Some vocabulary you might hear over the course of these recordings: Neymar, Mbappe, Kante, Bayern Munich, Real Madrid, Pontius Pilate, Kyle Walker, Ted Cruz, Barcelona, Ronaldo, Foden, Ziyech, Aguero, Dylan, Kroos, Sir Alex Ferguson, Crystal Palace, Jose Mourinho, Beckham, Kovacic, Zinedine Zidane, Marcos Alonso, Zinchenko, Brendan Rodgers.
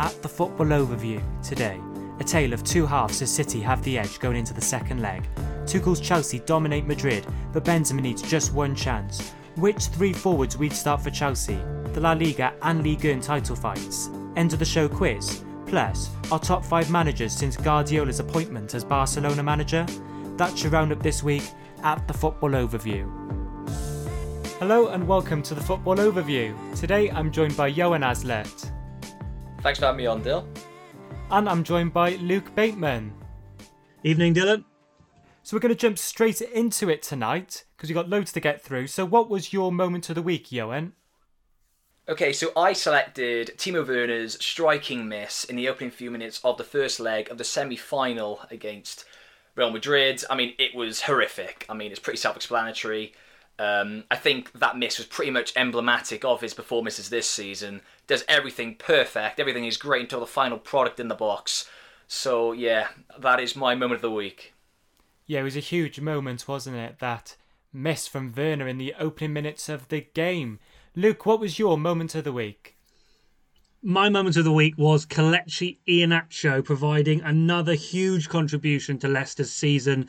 at the Football Overview today, a tale of two halves as City have the edge going into the second leg. Tuchel's Chelsea dominate Madrid, but Benzema needs just one chance. Which three forwards we'd start for Chelsea? The La Liga and Ligue 1 title fights. End of the show quiz. Plus, our top 5 managers since Guardiola's appointment as Barcelona manager. That's your roundup this week at the Football Overview. Hello and welcome to the Football Overview. Today I'm joined by Johan Aslett. Thanks for having me on, Dylan. And I'm joined by Luke Bateman. Evening, Dylan. So we're going to jump straight into it tonight because we've got loads to get through. So what was your moment of the week, Johan? Okay, so I selected Timo Werner's striking miss in the opening few minutes of the first leg of the semi-final against Real Madrid. I mean, it was horrific. I mean, it's pretty self-explanatory. I think that miss was pretty much emblematic of his performances this season. Does everything perfect. Everything is great until the final product in the box. So, yeah, that is my moment of the week. Yeah, it was a huge moment, wasn't it? That miss from Werner in the opening minutes of the game. Luke, what was your moment of the week? My moment of the week was Kelechi Iheanacho providing another huge contribution to Leicester's season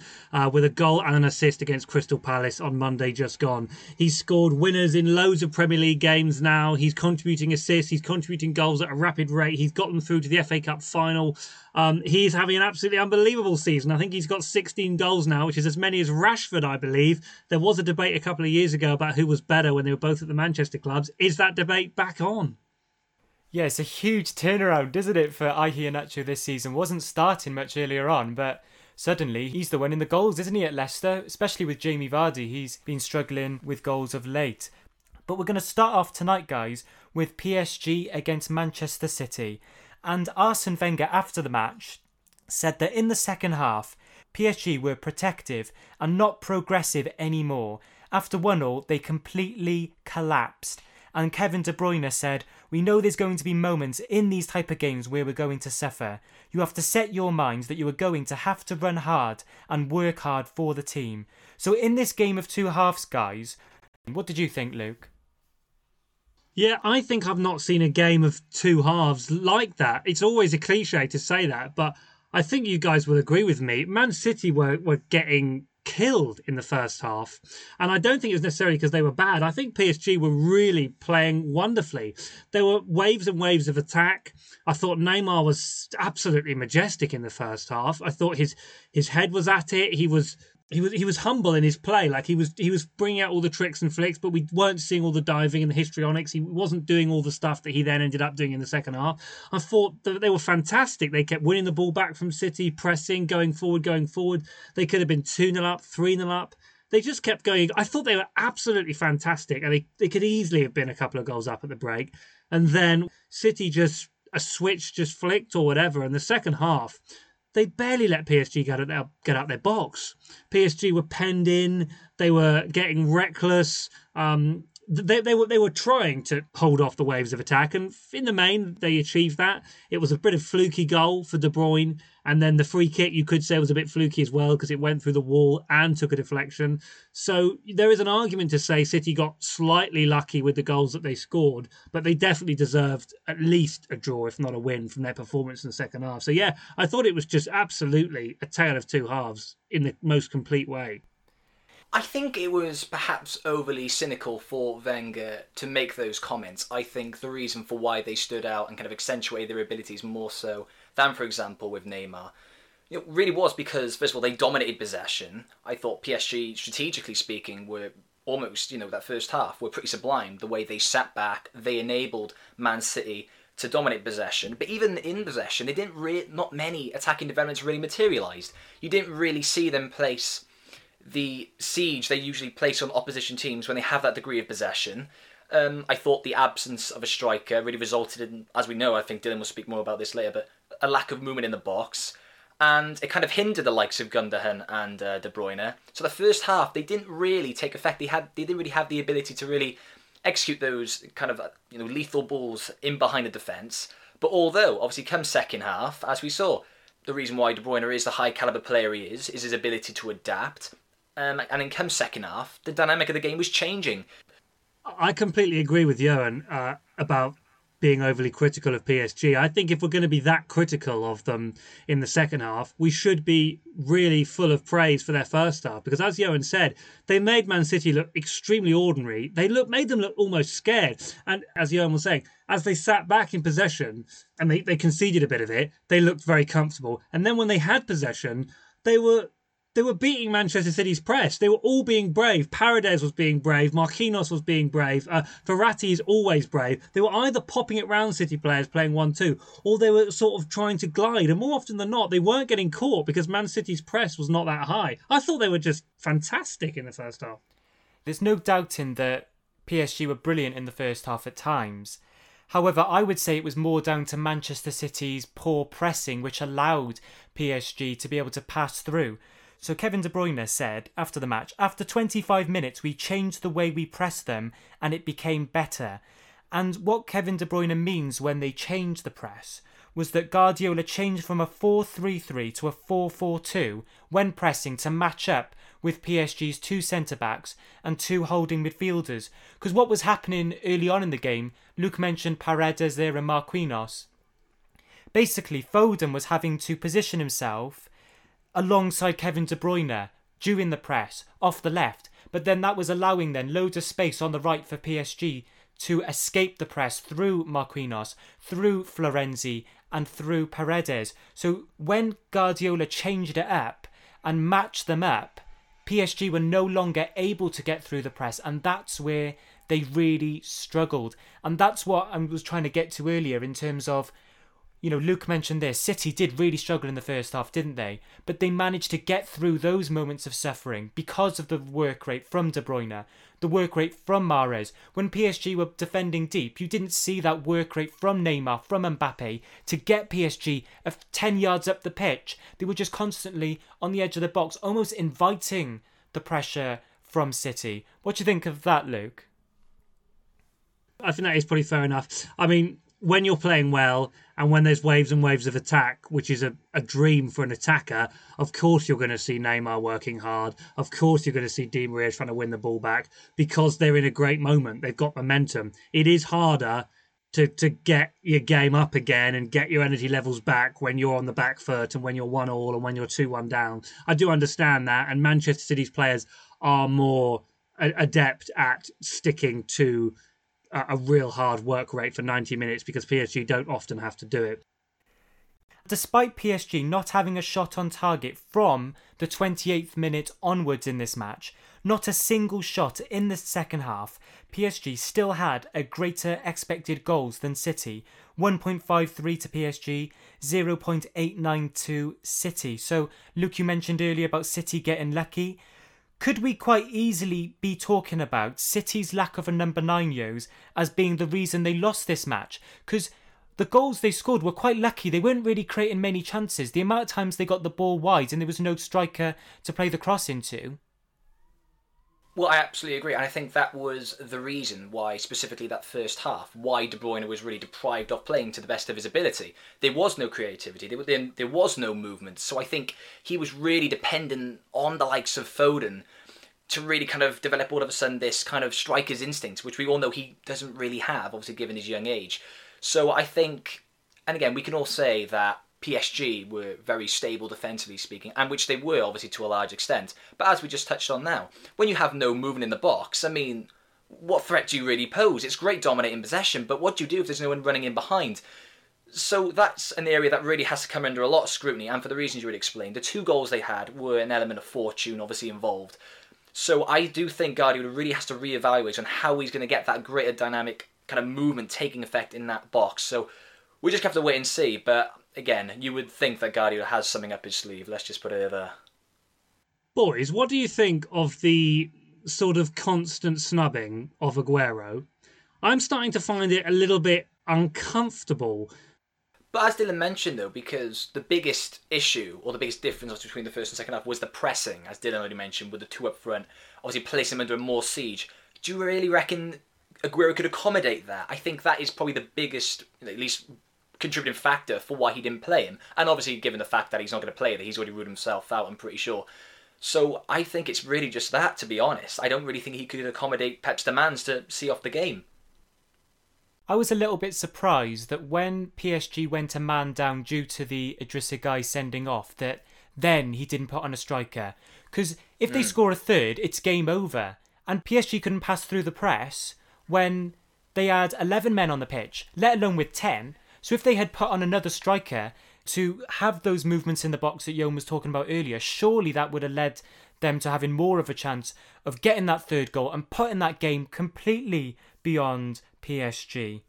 with a goal and an assist against Crystal Palace on Monday just gone. He's scored winners in loads of Premier League games now. He's contributing assists. He's contributing goals at a rapid rate. He's got them through to the FA Cup final. He's having an absolutely unbelievable season. I think he's got 16 goals now, which is as many as Rashford, I believe. There was a debate a couple of years ago about who was better when they were both at the Manchester clubs. Is that debate back on? Yeah, it's a huge turnaround, isn't it, for Iheanacho this season. Wasn't starting much earlier on, but suddenly he's the one in the goals, isn't he, at Leicester? Especially with Jamie Vardy, he's been struggling with goals of late. But we're going to start off tonight, guys, with PSG against Manchester City. And Arsene Wenger, after the match, said that in the second half, PSG were protective and not progressive anymore. After 1-1, they completely collapsed. And Kevin De Bruyne said, "We know there's going to be moments in these type of games where we're going to suffer. You have to set your mind that you are going to have to run hard and work hard for the team." So in this game of two halves, guys, what did you think, Luke? Yeah, I think I've not seen a game of two halves like that. It's always a cliche to say that, but I think you guys will agree with me. Man City were getting killed in the first half, and I don't think it was necessarily because they were bad. I think PSG were really playing wonderfully. There were waves and waves of attack. I thought Neymar was absolutely majestic in the first half. I thought his head was at it. He was humble in his play, like he was bringing out all the tricks and flicks, but we weren't seeing all the diving and the histrionics. He wasn't doing all the stuff that he then ended up doing in the second half. I thought that they were fantastic. They kept winning the ball back from City, pressing, going forward. They could have been 2-0 up, 3-0 up. They just kept going. I thought they were absolutely fantastic, and they could easily have been a couple of goals up at the break. And then City a switch flicked or whatever, and the second half, they barely let PSG get out their box. PSG were penned in. They were getting reckless. They were trying to hold off the waves of attack, and in the main, they achieved that. It was a bit of fluky goal for De Bruyne, and then the free kick, you could say, was a bit fluky as well because it went through the wall and took a deflection. So there is an argument to say City got slightly lucky with the goals that they scored, but they definitely deserved at least a draw, if not a win, from their performance in the second half. So yeah, I thought it was just absolutely a tale of two halves in the most complete way. I think it was perhaps overly cynical for Wenger to make those comments. I think the reason for why they stood out and kind of accentuated their abilities more so than, for example, with Neymar, it really was because, first of all, they dominated possession. I thought PSG, strategically speaking, were almost, that first half, were pretty sublime. The way they sat back, they enabled Man City to dominate possession, but even in possession, they didn't not many attacking developments really materialised. You didn't really see them place the siege they usually place on opposition teams when they have that degree of possession. I thought the absence of a striker really resulted in, as we know, I think Dylan will speak more about this later, but a lack of movement in the box. And it kind of hindered the likes of Gundogan and De Bruyne. So the first half, they didn't really take effect. They didn't really have the ability to really execute those kind of lethal balls in behind the defence. But although, obviously, come second half, as we saw, the reason why De Bruyne is the high-caliber player he is his ability to adapt. And in come second half, the dynamic of the game was changing. I completely agree with Johan about being overly critical of PSG. I think if we're going to be that critical of them in the second half, we should be really full of praise for their first half, because as Johan said, they made Man City look extremely ordinary. They made them look almost scared. And as Johan was saying, as they sat back in possession and they conceded a bit of it, they looked very comfortable. And then when they had possession, they were beating Manchester City's press. They were all being brave. Paredes was being brave. Marquinhos was being brave. Verratti is always brave. They were either popping it round City players playing 1-2, or they were sort of trying to glide. And more often than not, they weren't getting caught because Man City's press was not that high. I thought they were just fantastic in the first half. There's no doubting that PSG were brilliant in the first half at times. However, I would say it was more down to Manchester City's poor pressing, which allowed PSG to be able to pass through. So Kevin De Bruyne said after the match, after 25 minutes, we changed the way we pressed them and it became better. And what Kevin De Bruyne means when they changed the press was that Guardiola changed from a 4-3-3 to a 4-4-2 when pressing to match up with PSG's two centre-backs and two holding midfielders. Because what was happening early on in the game, Luke mentioned Paredes there and Marquinhos. Basically, Foden was having to position himself alongside Kevin De Bruyne during the press off the left, but then that was allowing then loads of space on the right for PSG to escape the press through Marquinhos, through Florenzi and through Paredes. So when Guardiola changed it up and matched them up, PSG were no longer able to get through the press, and that's where they really struggled. And that's what I was trying to get to earlier in terms of, you know, Luke mentioned this, City did really struggle in the first half, didn't they? But they managed to get through those moments of suffering because of the work rate from De Bruyne, the work rate from Mahrez. When PSG were defending deep, you didn't see that work rate from Neymar, from Mbappe, to get PSG 10 yards up the pitch. They were just constantly on the edge of the box, almost inviting the pressure from City. What do you think of that, Luke? I think that is pretty fair enough. I mean, when you're playing well and when there's waves and waves of attack, which is a dream for an attacker, of course you're going to see Neymar working hard. Of course you're going to see Di Maria trying to win the ball back because they're in a great moment. They've got momentum. It is harder to get your game up again and get your energy levels back when you're on the back foot and when you're 1-1 and when you're 2-1 down. I do understand that, and Manchester City's players are more adept at sticking to a real hard work rate for 90 minutes because PSG don't often have to do it. Despite PSG not having a shot on target from the 28th minute onwards in this match, not a single shot in the second half, PSG still had a greater expected goals than City. 1.53 to PSG, 0.89 to City. So, Luke, you mentioned earlier about City getting lucky. Could we quite easily be talking about City's lack of a number 9, Yos, as being the reason they lost this match? Because the goals they scored were quite lucky. They weren't really creating many chances. The amount of times they got the ball wide and there was no striker to play the cross into. Well, I absolutely agree. And I think that was the reason why, specifically that first half, why De Bruyne was really deprived of playing to the best of his ability. There was no creativity. There was no movement. So I think he was really dependent on the likes of Foden to really kind of develop all of a sudden this kind of striker's instinct, which we all know he doesn't really have, obviously, given his young age. So I think, and again, we can all say that PSG were very stable defensively speaking, and which they were obviously to a large extent. But as we just touched on now, when you have no movement in the box, I mean, what threat do you really pose? It's great dominating possession, but what do you do if there's no one running in behind? So that's an area that really has to come under a lot of scrutiny, and for the reasons you already explained, the two goals they had were an element of fortune obviously involved. So I do think Guardiola really has to reevaluate on how he's going to get that greater dynamic kind of movement taking effect in that box. So we just have to wait and see, but again, you would think that Guardiola has something up his sleeve. Let's just put it there. Boys, what do you think of the sort of constant snubbing of Aguero? I'm starting to find it a little bit uncomfortable. But as Dylan mentioned, though, because the biggest issue or the biggest difference between the first and second half was the pressing, as Dylan already mentioned, with the two up front, obviously placing him under more siege. Do you really reckon Aguero could accommodate that? I think that is probably the biggest, at least, contributing factor for why he didn't play him, and obviously given the fact that he's not going to play, that he's already ruled himself out, I'm pretty sure. So I think it's really just that, to be honest. I don't really think he could accommodate Pep's demands to see off the game. I was a little bit surprised that when PSG went a man down due to the Idrissa Gueye sending off, that then he didn't put on a striker. Because if they score a third, it's game over. And PSG couldn't pass through the press when they had 11 men on the pitch, let alone with 10. So if they had put on another striker to have those movements in the box that Yom was talking about earlier, surely that would have led them to having more of a chance of getting that third goal and putting that game completely beyond PSG.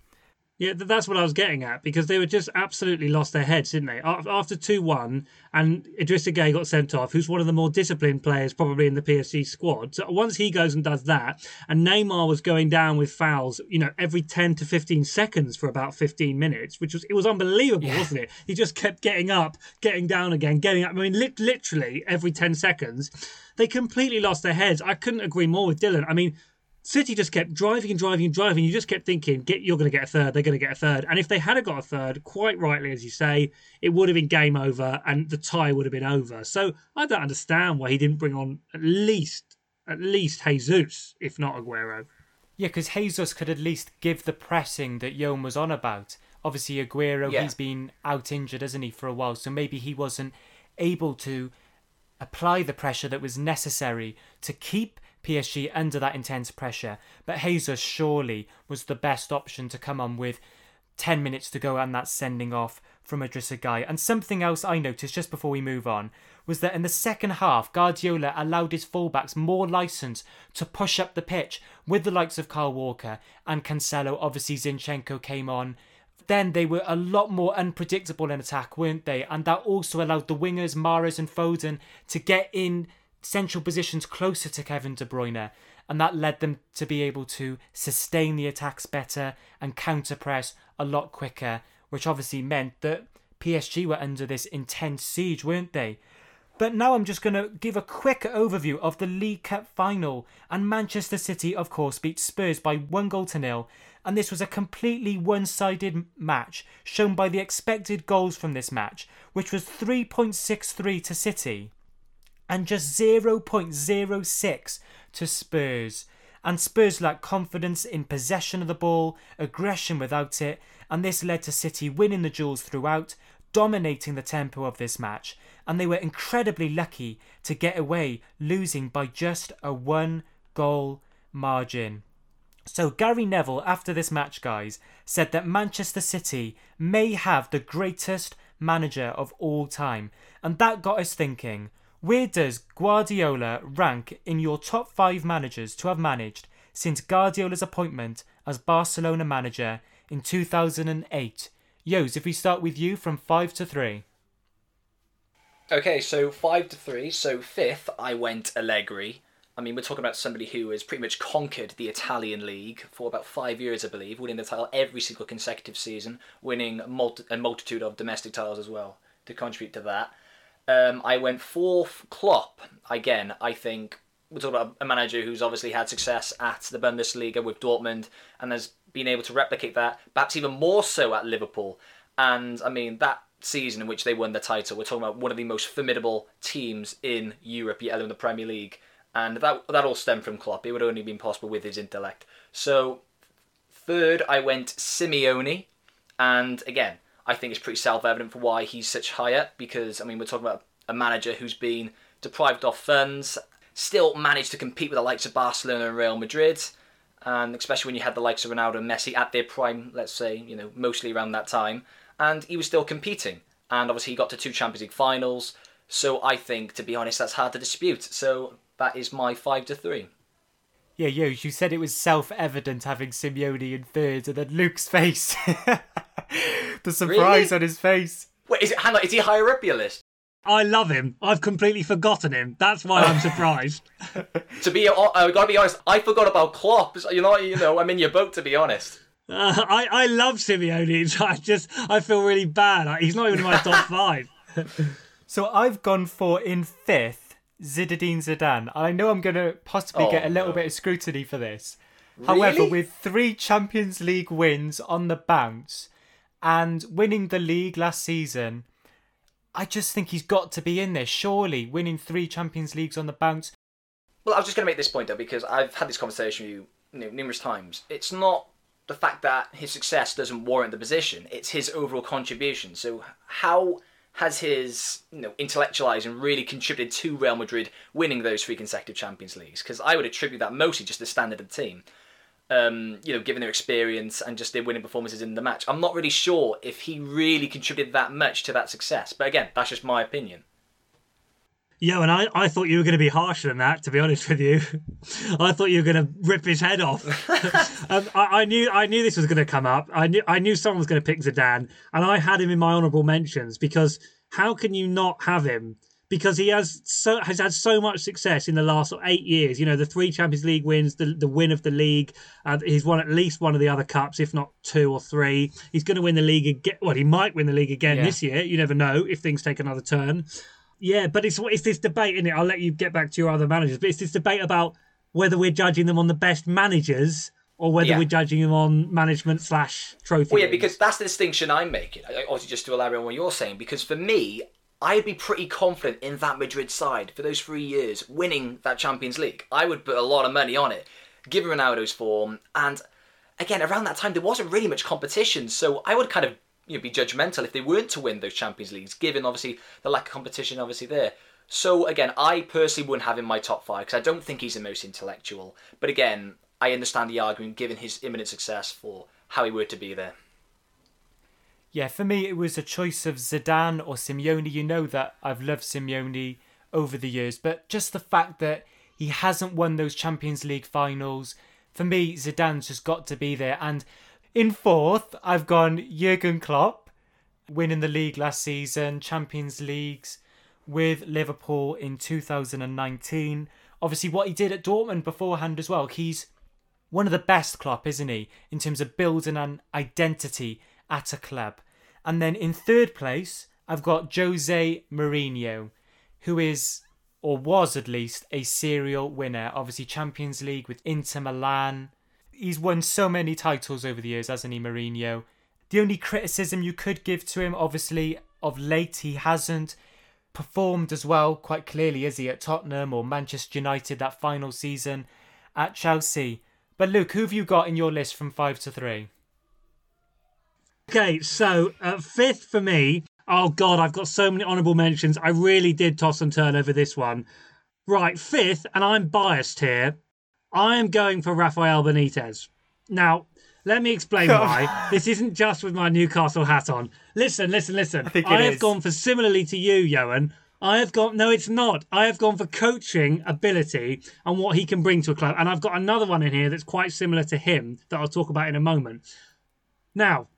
Yeah, that's what I was getting at, because they were just absolutely lost their heads, didn't they? After 2-1, and Idrissa Gueye got sent off, who's one of the more disciplined players probably in the PSG squad. So once he goes and does that, and Neymar was going down with fouls, you know, every 10 to 15 seconds for about 15 minutes, which was, it was unbelievable, wasn't it? He just kept getting up, getting down again, getting up. I mean, literally every 10 seconds, they completely lost their heads. I couldn't agree more with Dylan. I mean, City just kept driving. You just kept thinking, you're going to get a third, they're going to get a third. And if they had got a third, quite rightly, as you say, it would have been game over and the tie would have been over. So I don't understand why he didn't bring on at least Jesus, if not Aguero. Yeah, because Jesus could at least give the pressing that Yom was on about. Obviously, Aguero, he's been out injured, hasn't he, for a while. So maybe he wasn't able to apply the pressure that was necessary to keep PSG under that intense pressure, but Jesus surely was the best option to come on with 10 minutes to go and that sending off from Idrissa Gueye. And something else I noticed just before we move on was that in the second half, Guardiola allowed his fullbacks more license to push up the pitch with the likes of Kyle Walker and Cancelo. Obviously, Zinchenko came on. Then they were a lot more unpredictable in attack, weren't they? And that also allowed the wingers, Mahrez and Foden, to get in central positions closer to Kevin De Bruyne, and that led them to be able to sustain the attacks better and counter-press a lot quicker, which obviously meant that PSG were under this intense siege, weren't they? But now I'm just going to give a quick overview of the League Cup final, and Manchester City, of course, beat Spurs by 1-0, and this was a completely one-sided match, shown by the expected goals from this match, which was 3.63 to City and just 0.06 to Spurs. And Spurs lacked confidence in possession of the ball, aggression without it, and this led to City winning the duels throughout, dominating the tempo of this match. And they were incredibly lucky to get away losing by just a 1-goal margin. So Gary Neville, after this match, guys, said that Manchester City may have the greatest manager of all time. And that got us thinking, where does Guardiola rank in your top 5 managers to have managed since Guardiola's appointment as Barcelona manager in 2008? Yos, if we start with you from 5 to 3. Okay, so 5 to 3. So 5th, I went Allegri. I mean, we're talking about somebody who has pretty much conquered the Italian league for about 5 years, I believe, winning the title every single consecutive season, winning a multitude of domestic titles as well to contribute to that. I went 4th, Klopp. Again, I think we're talking about a manager who's obviously had success at the Bundesliga with Dortmund and has been able to replicate that, perhaps even more so at Liverpool. And, I mean, that season in which they won the title, we're talking about one of the most formidable teams in Europe, yet alone the Premier League. And that all stemmed from Klopp. It would only have been possible with his intellect. So, 3rd, I went Simeone. And, again, I think it's pretty self-evident for why he's such high up, because, I mean, we're talking about a manager who's been deprived of funds, still managed to compete with the likes of Barcelona and Real Madrid, and especially when you had the likes of Ronaldo and Messi at their prime, let's say, you know, mostly around that time, and he was still competing. And obviously he got to 2 Champions League finals, so I think, to be honest, that's hard to dispute. So that is my 5 to 3. Yeah, Yos, you said it was self-evident having Simeone in 3rd, and then Luke's face. The surprise on his face. Wait, hang on, is he higher up your list? I love him. I've completely forgotten him. That's why I'm surprised. I've got to be honest, I forgot about Klopp. You know, I'm in your boat, to be honest. I love Simeone. I feel really bad. He's not even in my top 5. So I've gone for, in 5th, Zinedine Zidane. I know I'm going to possibly get a little bit of scrutiny for this. Really? However, with 3 Champions League wins on the bounce and winning the league last season, I just think he's got to be in there, surely, winning 3 Champions Leagues on the bounce. Well, I was just going to make this point, though, because I've had this conversation with you numerous times. It's not the fact that his success doesn't warrant the position. It's his overall contribution. So how has his intellectualising really contributed to Real Madrid winning those three consecutive Champions Leagues? Because I would attribute that mostly just to the standard of the team, given their experience and just their winning performances in the match. I'm not really sure if he really contributed that much to that success. But again, that's just my opinion. Yeah, and I thought you were going to be harsher than that, to be honest with you. I thought you were going to rip his head off. I knew this was going to come up. I knew someone was going to pick Zidane, and I had him in my honourable mentions because how can you not have him? Because he has had so much success in the last 8 years. You know, the three Champions League wins, the win of the league. He's won at least one of the other cups, if not two or three. He's going to win the league again. Well, he might win the league again this year. You never know if things take another turn. Yeah, but it's this debate, isn't it? I'll let you get back to your other managers, but it's this debate about whether we're judging them on the best managers or whether we're judging them on management/trophy. Well, yeah, because that's the distinction I'm making, obviously, just to elaborate on what you're saying, because for me, I'd be pretty confident in that Madrid side for those 3 years winning that Champions League. I would put a lot of money on it, given Ronaldo's form, and again, around that time, there wasn't really much competition, so I would kind of be judgmental if they weren't to win those Champions Leagues, given obviously the lack of competition obviously there. So again, I personally wouldn't have him in my top five because I don't think he's the most intellectual. But again, I understand the argument given his imminent success for how he were to be there. Yeah, for me it was a choice of Zidane or Simeone. You know that I've loved Simeone over the years, but just the fact that he hasn't won those Champions League finals, for me Zidane's just got to be there. And in fourth, I've gone Jürgen Klopp, winning the league last season, Champions Leagues with Liverpool in 2019. Obviously, what he did at Dortmund beforehand as well. He's one of the best, Klopp, isn't he, in terms of building an identity at a club. And then in third place, I've got Jose Mourinho, who is, or was at least, a serial winner. Obviously, Champions League with Inter Milan. He's won so many titles over the years, hasn't he, Mourinho? The only criticism you could give to him, obviously, of late, he hasn't performed as well, quite clearly, is he, at Tottenham or Manchester United that final season at Chelsea. But Luke, who have you got in your list from 5 to 3? Okay, so fifth for me, oh God, I've got so many honourable mentions. I really did toss and turn over this one. Right, fifth, and I'm biased here, I am going for Rafael Benitez. Now, let me explain why. This isn't just with my Newcastle hat on. Listen. I have gone for, similarly to you, Johan, I have gone for coaching ability and what he can bring to a club. And I've got another one in here that's quite similar to him that I'll talk about in a moment. Now,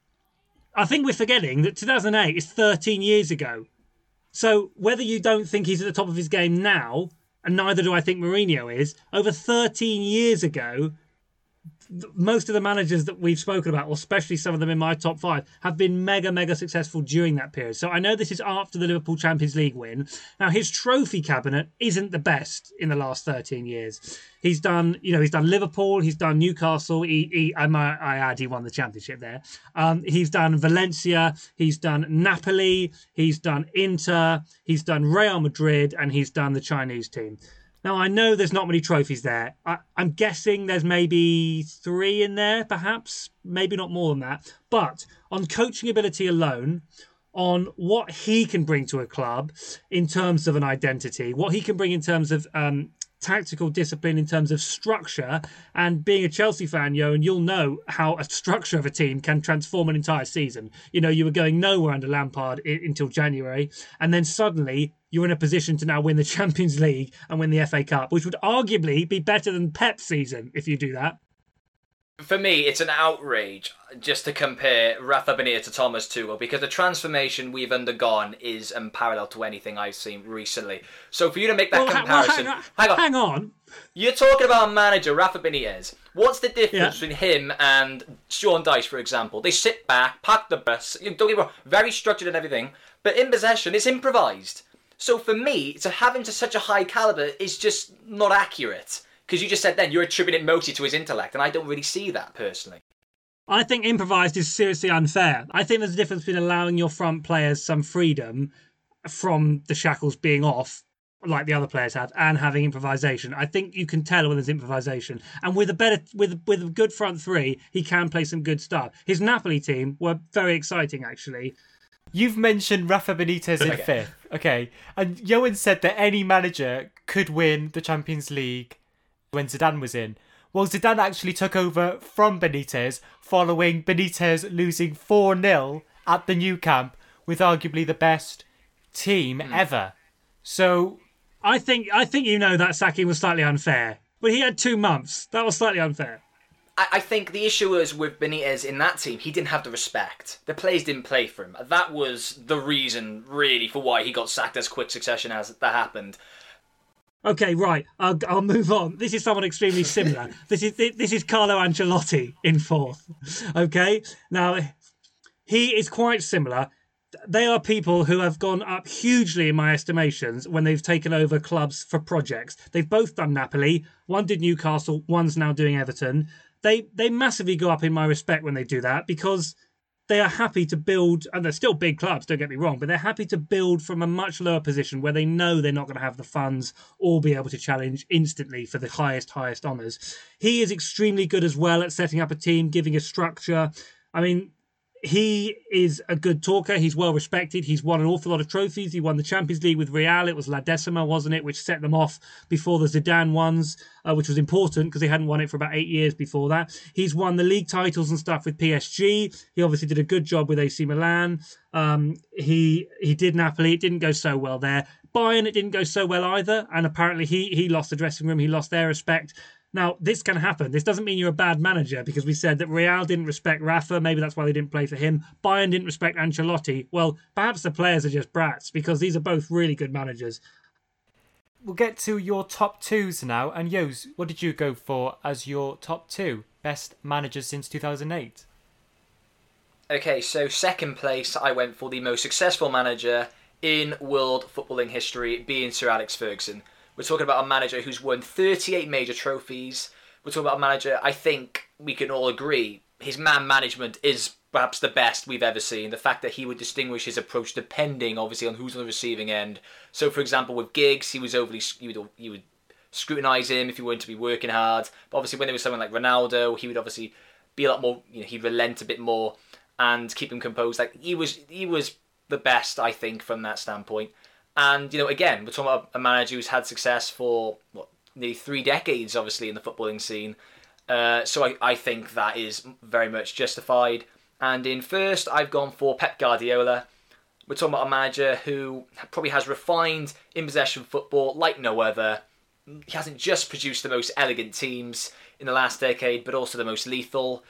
I think we're forgetting that 2008 is 13 years ago. So whether you don't think he's at the top of his game now, and neither do I think Mourinho is, over 13 years ago, most of the managers that we've spoken about, or especially some of them in my top five, have been mega, mega successful during that period. So I know this is after the Liverpool Champions League win. Now, his trophy cabinet isn't the best in the last 13 years. He's done Liverpool, he's done Newcastle. He won the championship there. He's done Valencia, he's done Napoli, he's done Inter, he's done Real Madrid, and he's done the Chinese team. Now, I know there's not many trophies there. I'm guessing there's maybe 3 in there, perhaps. Maybe not more than that. But on coaching ability alone, on what he can bring to a club in terms of an identity, what he can bring in terms of tactical discipline, in terms of structure, and being a Chelsea fan, Johan, you'll know how a structure of a team can transform an entire season. You know, you were going nowhere under Lampard until January, and then suddenly you're in a position to now win the Champions League and win the FA Cup, which would arguably be better than Pep's season if you do that. For me, it's an outrage just to compare Rafa Benitez to Thomas Tuchel, because the transformation we've undergone is unparalleled to anything I've seen recently. So for you to make that comparison... Hang on. You're talking about a manager, Rafa Benitez. What's the difference between him and Sean Dyche, for example? They sit back, pack the bus, don't get me wrong, very structured and everything, but in possession, it's improvised. So for me, to have him to such a high calibre is just not accurate. Because you just said then, you're attributing mostly to his intellect, and I don't really see that personally. I think improvised is seriously unfair. I think there's a difference between allowing your front players some freedom from the shackles being off like the other players have, and having improvisation. I think you can tell when there's improvisation. And with a better, with a good front three, he can play some good stuff. His Napoli team were very exciting, actually. You've mentioned Rafa Benitez in fifth. Okay. And Johan said that any manager could win the Champions League when Zidane was in. Well, Zidane actually took over from Benitez following Benitez losing 4-0 at the new camp with arguably the best team ever. So... I think you know that sacking was slightly unfair. But he had 2 months. That was slightly unfair. I think the issue was with Benitez in that team, he didn't have the respect. The players didn't play for him. That was the reason, really, for why he got sacked as quick succession as that happened. Okay, right. I'll move on. This is someone extremely similar. This is Carlo Ancelotti in fourth. Okay? Now, he is quite similar. They are people who have gone up hugely in my estimations when they've taken over clubs for projects. They've both done Napoli. One did Newcastle. One's now doing Everton. They massively go up in my respect when they do that, because they are happy to build, and they're still big clubs, don't get me wrong, but they're happy to build from a much lower position where they know they're not going to have the funds or be able to challenge instantly for the highest honours. He is extremely good as well at setting up a team, giving a structure. I mean, he is a good talker. He's well respected. He's won an awful lot of trophies. He won the Champions League with Real. It was La Decima, wasn't it, which set them off before the Zidane ones, which was important because they hadn't won it for about 8 years before that. He's won the league titles and stuff with PSG. He obviously did a good job with AC Milan. He did Napoli. It didn't go so well there. Bayern, it didn't go so well either. And apparently he lost the dressing room. He lost their respect. Now, this can happen. This doesn't mean you're a bad manager, because we said that Real didn't respect Rafa. Maybe that's why they didn't play for him. Bayern didn't respect Ancelotti. Well, perhaps the players are just brats, because these are both really good managers. We'll get to your top twos now. And Jose, what did you go for as your top two best managers since 2008? Okay, so second place, I went for the most successful manager in world footballing history, being Sir Alex Ferguson. We're talking about a manager who's won 38 major trophies. We're talking about a manager, I think we can all agree, his man management is perhaps the best we've ever seen. The fact that he would distinguish his approach depending, obviously, on who's on the receiving end. So, for example, with Giggs, you would scrutinise him if he weren't to be working hard. But obviously, when there was someone like Ronaldo, he would obviously be a lot more, he'd relent a bit more and keep him composed. Like, he was the best, I think, from that standpoint. And, again, we're talking about a manager who's had success for, nearly 3 decades, obviously, in the footballing scene. So I think that is very much justified. And in first, I've gone for Pep Guardiola. We're talking about a manager who probably has refined in-possession football like no other. He hasn't just produced the most elegant teams in the last decade, but also the most lethal.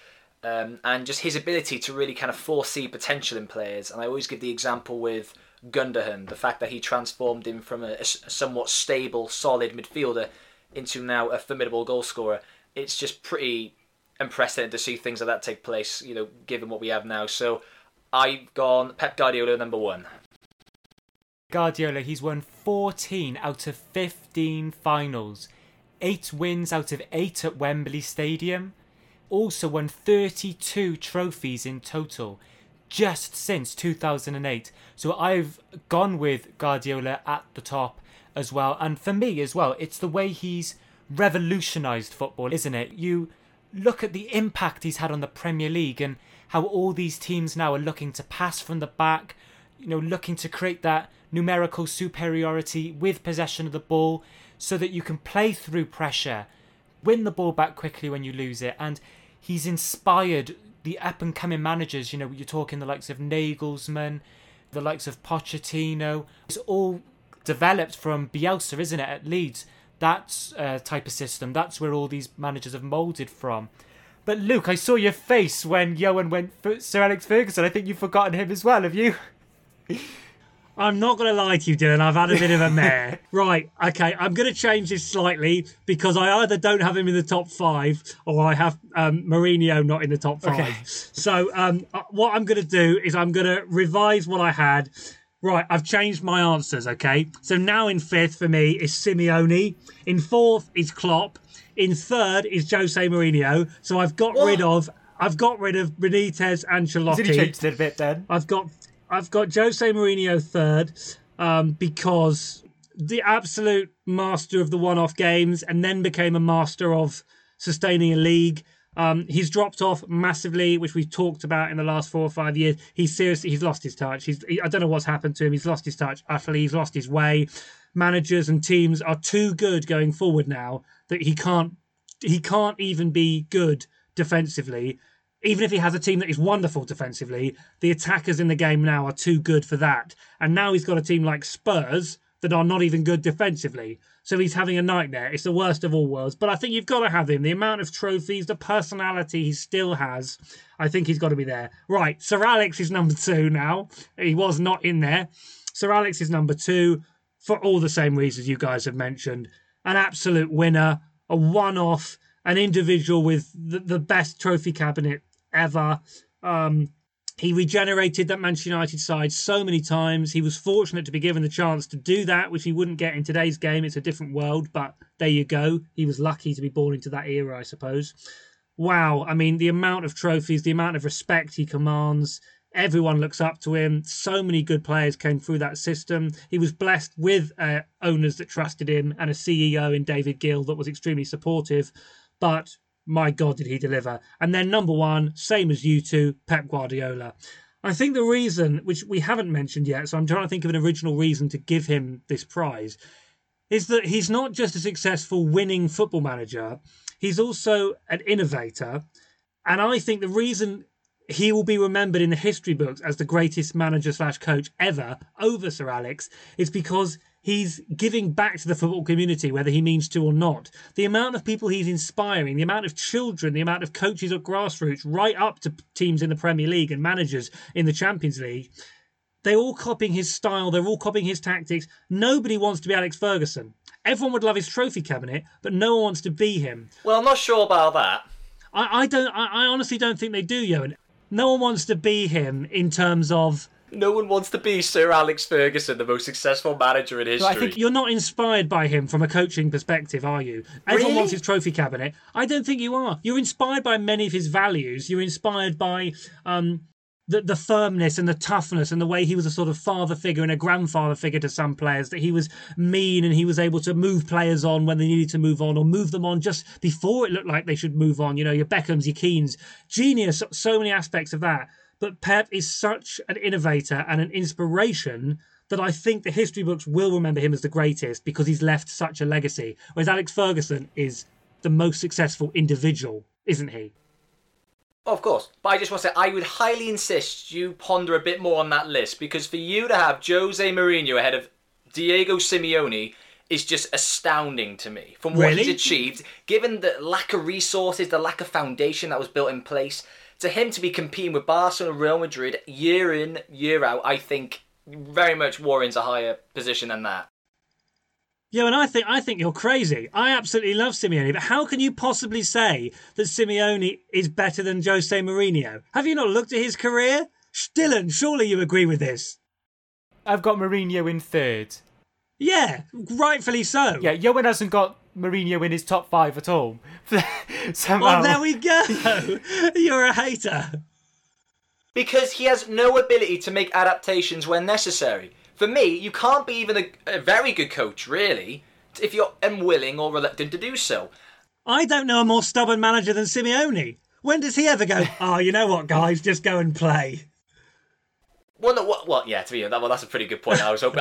And just his ability to really kind of foresee potential in players. And I always give the example with Gundogan, the fact that he transformed him from a somewhat stable, solid midfielder into now a formidable goalscorer. It's just pretty impressive to see things like that take place, given what we have now. So I've gone Pep Guardiola number one. Guardiola, he's won 14 out of 15 finals, 8 wins out of 8 at Wembley Stadium, also won 32 trophies in total, just since 2008. So I've gone with Guardiola at the top as well. And for me as well, it's the way he's revolutionised football, isn't it? You look at the impact he's had on the Premier League and how all these teams now are looking to pass from the back, looking to create that numerical superiority with possession of the ball so that you can play through pressure, win the ball back quickly when you lose it. And he's inspired the up-and-coming managers. You're talking the likes of Nagelsmann, the likes of Pochettino. It's all developed from Bielsa, isn't it, at Leeds? That's type of system. That's where all these managers have moulded from. But Luke, I saw your face when Johan went for Sir Alex Ferguson. I think you've forgotten him as well, have you? I'm not going to lie to you, Dylan. I've had a bit of a mare. Right, okay, I'm going to change this slightly because I either don't have him in the top 5 or I have Mourinho not in the top 5. Okay. So what I'm going to do is I'm going to revise what I had. Right, I've changed my answers, okay? So now in 5th for me is Simeone. In 4th is Klopp. In 3rd is Jose Mourinho. So I've got rid of Benitez, Ancelotti. Did he change it a bit then? I've got Jose Mourinho third because the absolute master of the one-off games and then became a master of sustaining a league. He's dropped off massively, which we've talked about in the last 4 or 5 years. He's lost his touch. I don't know what's happened to him. He's lost his touch utterly. He's lost his way. Managers and teams are too good going forward now that he can't even be good defensively. Even if he has a team that is wonderful defensively, the attackers in the game now are too good for that. And now he's got a team like Spurs that are not even good defensively. So he's having a nightmare. It's the worst of all worlds. But I think you've got to have him. The amount of trophies, the personality he still has, I think he's got to be there. Right, Sir Alex is number two now. He was not in there. Sir Alex is number two for all the same reasons you guys have mentioned. An absolute winner, a one-off, an individual with the best trophy cabinet ever. He regenerated that Manchester United side so many times. He was fortunate to be given the chance to do that, which he wouldn't get in today's game. It's a different world, but there you go. He was lucky to be born into that era, I suppose. Wow. I mean, the amount of trophies, the amount of respect he commands. Everyone looks up to him. So many good players came through that system. He was blessed with owners that trusted him and a CEO in David Gill that was extremely supportive. But my God, did he deliver. And then number one, same as you two, Pep Guardiola. I think the reason, which we haven't mentioned yet, so I'm trying to think of an original reason to give him this prize, is that he's not just a successful winning football manager, he's also an innovator. And I think the reason he will be remembered in the history books as the greatest manager/coach ever over Sir Alex is because he's giving back to the football community, whether he means to or not. The amount of people he's inspiring, the amount of children, the amount of coaches at grassroots, right up to teams in the Premier League and managers in the Champions League, they're all copying his style, they're all copying his tactics. Nobody wants to be Alex Ferguson. Everyone would love his trophy cabinet, but no one wants to be him. Well, I'm not sure about that. I honestly don't think they do, Johan. No one wants to be him in terms of... No one wants to be Sir Alex Ferguson, the most successful manager in history. I think you're not inspired by him from a coaching perspective, are you? Everyone really wants his trophy cabinet. I don't think you are. You're inspired by many of his values. You're inspired by the firmness and the toughness and the way he was a sort of father figure and a grandfather figure to some players, that he was mean and he was able to move players on when they needed to move on or move them on just before it looked like they should move on. You know, your Beckhams, your Keanes. Genius, so many aspects of that. But Pep is such an innovator and an inspiration that I think the history books will remember him as the greatest because he's left such a legacy. Whereas Alex Ferguson is the most successful individual, isn't he? Of course. But I just want to say, I would highly insist you ponder a bit more on that list, because for you to have Jose Mourinho ahead of Diego Simeone is just astounding to me from what he's achieved, given the lack of resources, the lack of foundation that was built in place. To him to be competing with Barcelona and Real Madrid year in, year out, I think very much warrants a higher position than that. Yeah, and I think you're crazy. I absolutely love Simeone, but how can you possibly say that Simeone is better than Jose Mourinho? Have you not looked at his career? Dylan, surely you agree with this. I've got Mourinho in third. Yeah, rightfully so. Yeah, Johan hasn't got Mourinho in his top five at all. Well, there we go. You're a hater. Because he has no ability to make adaptations when necessary. For me, you can't be even a very good coach, really, if you're unwilling or reluctant to do so. I don't know a more stubborn manager than Simeone. When does he ever go, oh, you know what, guys, just go and play? Well, no, well, yeah, to be honest, that's a pretty good point. I was hoping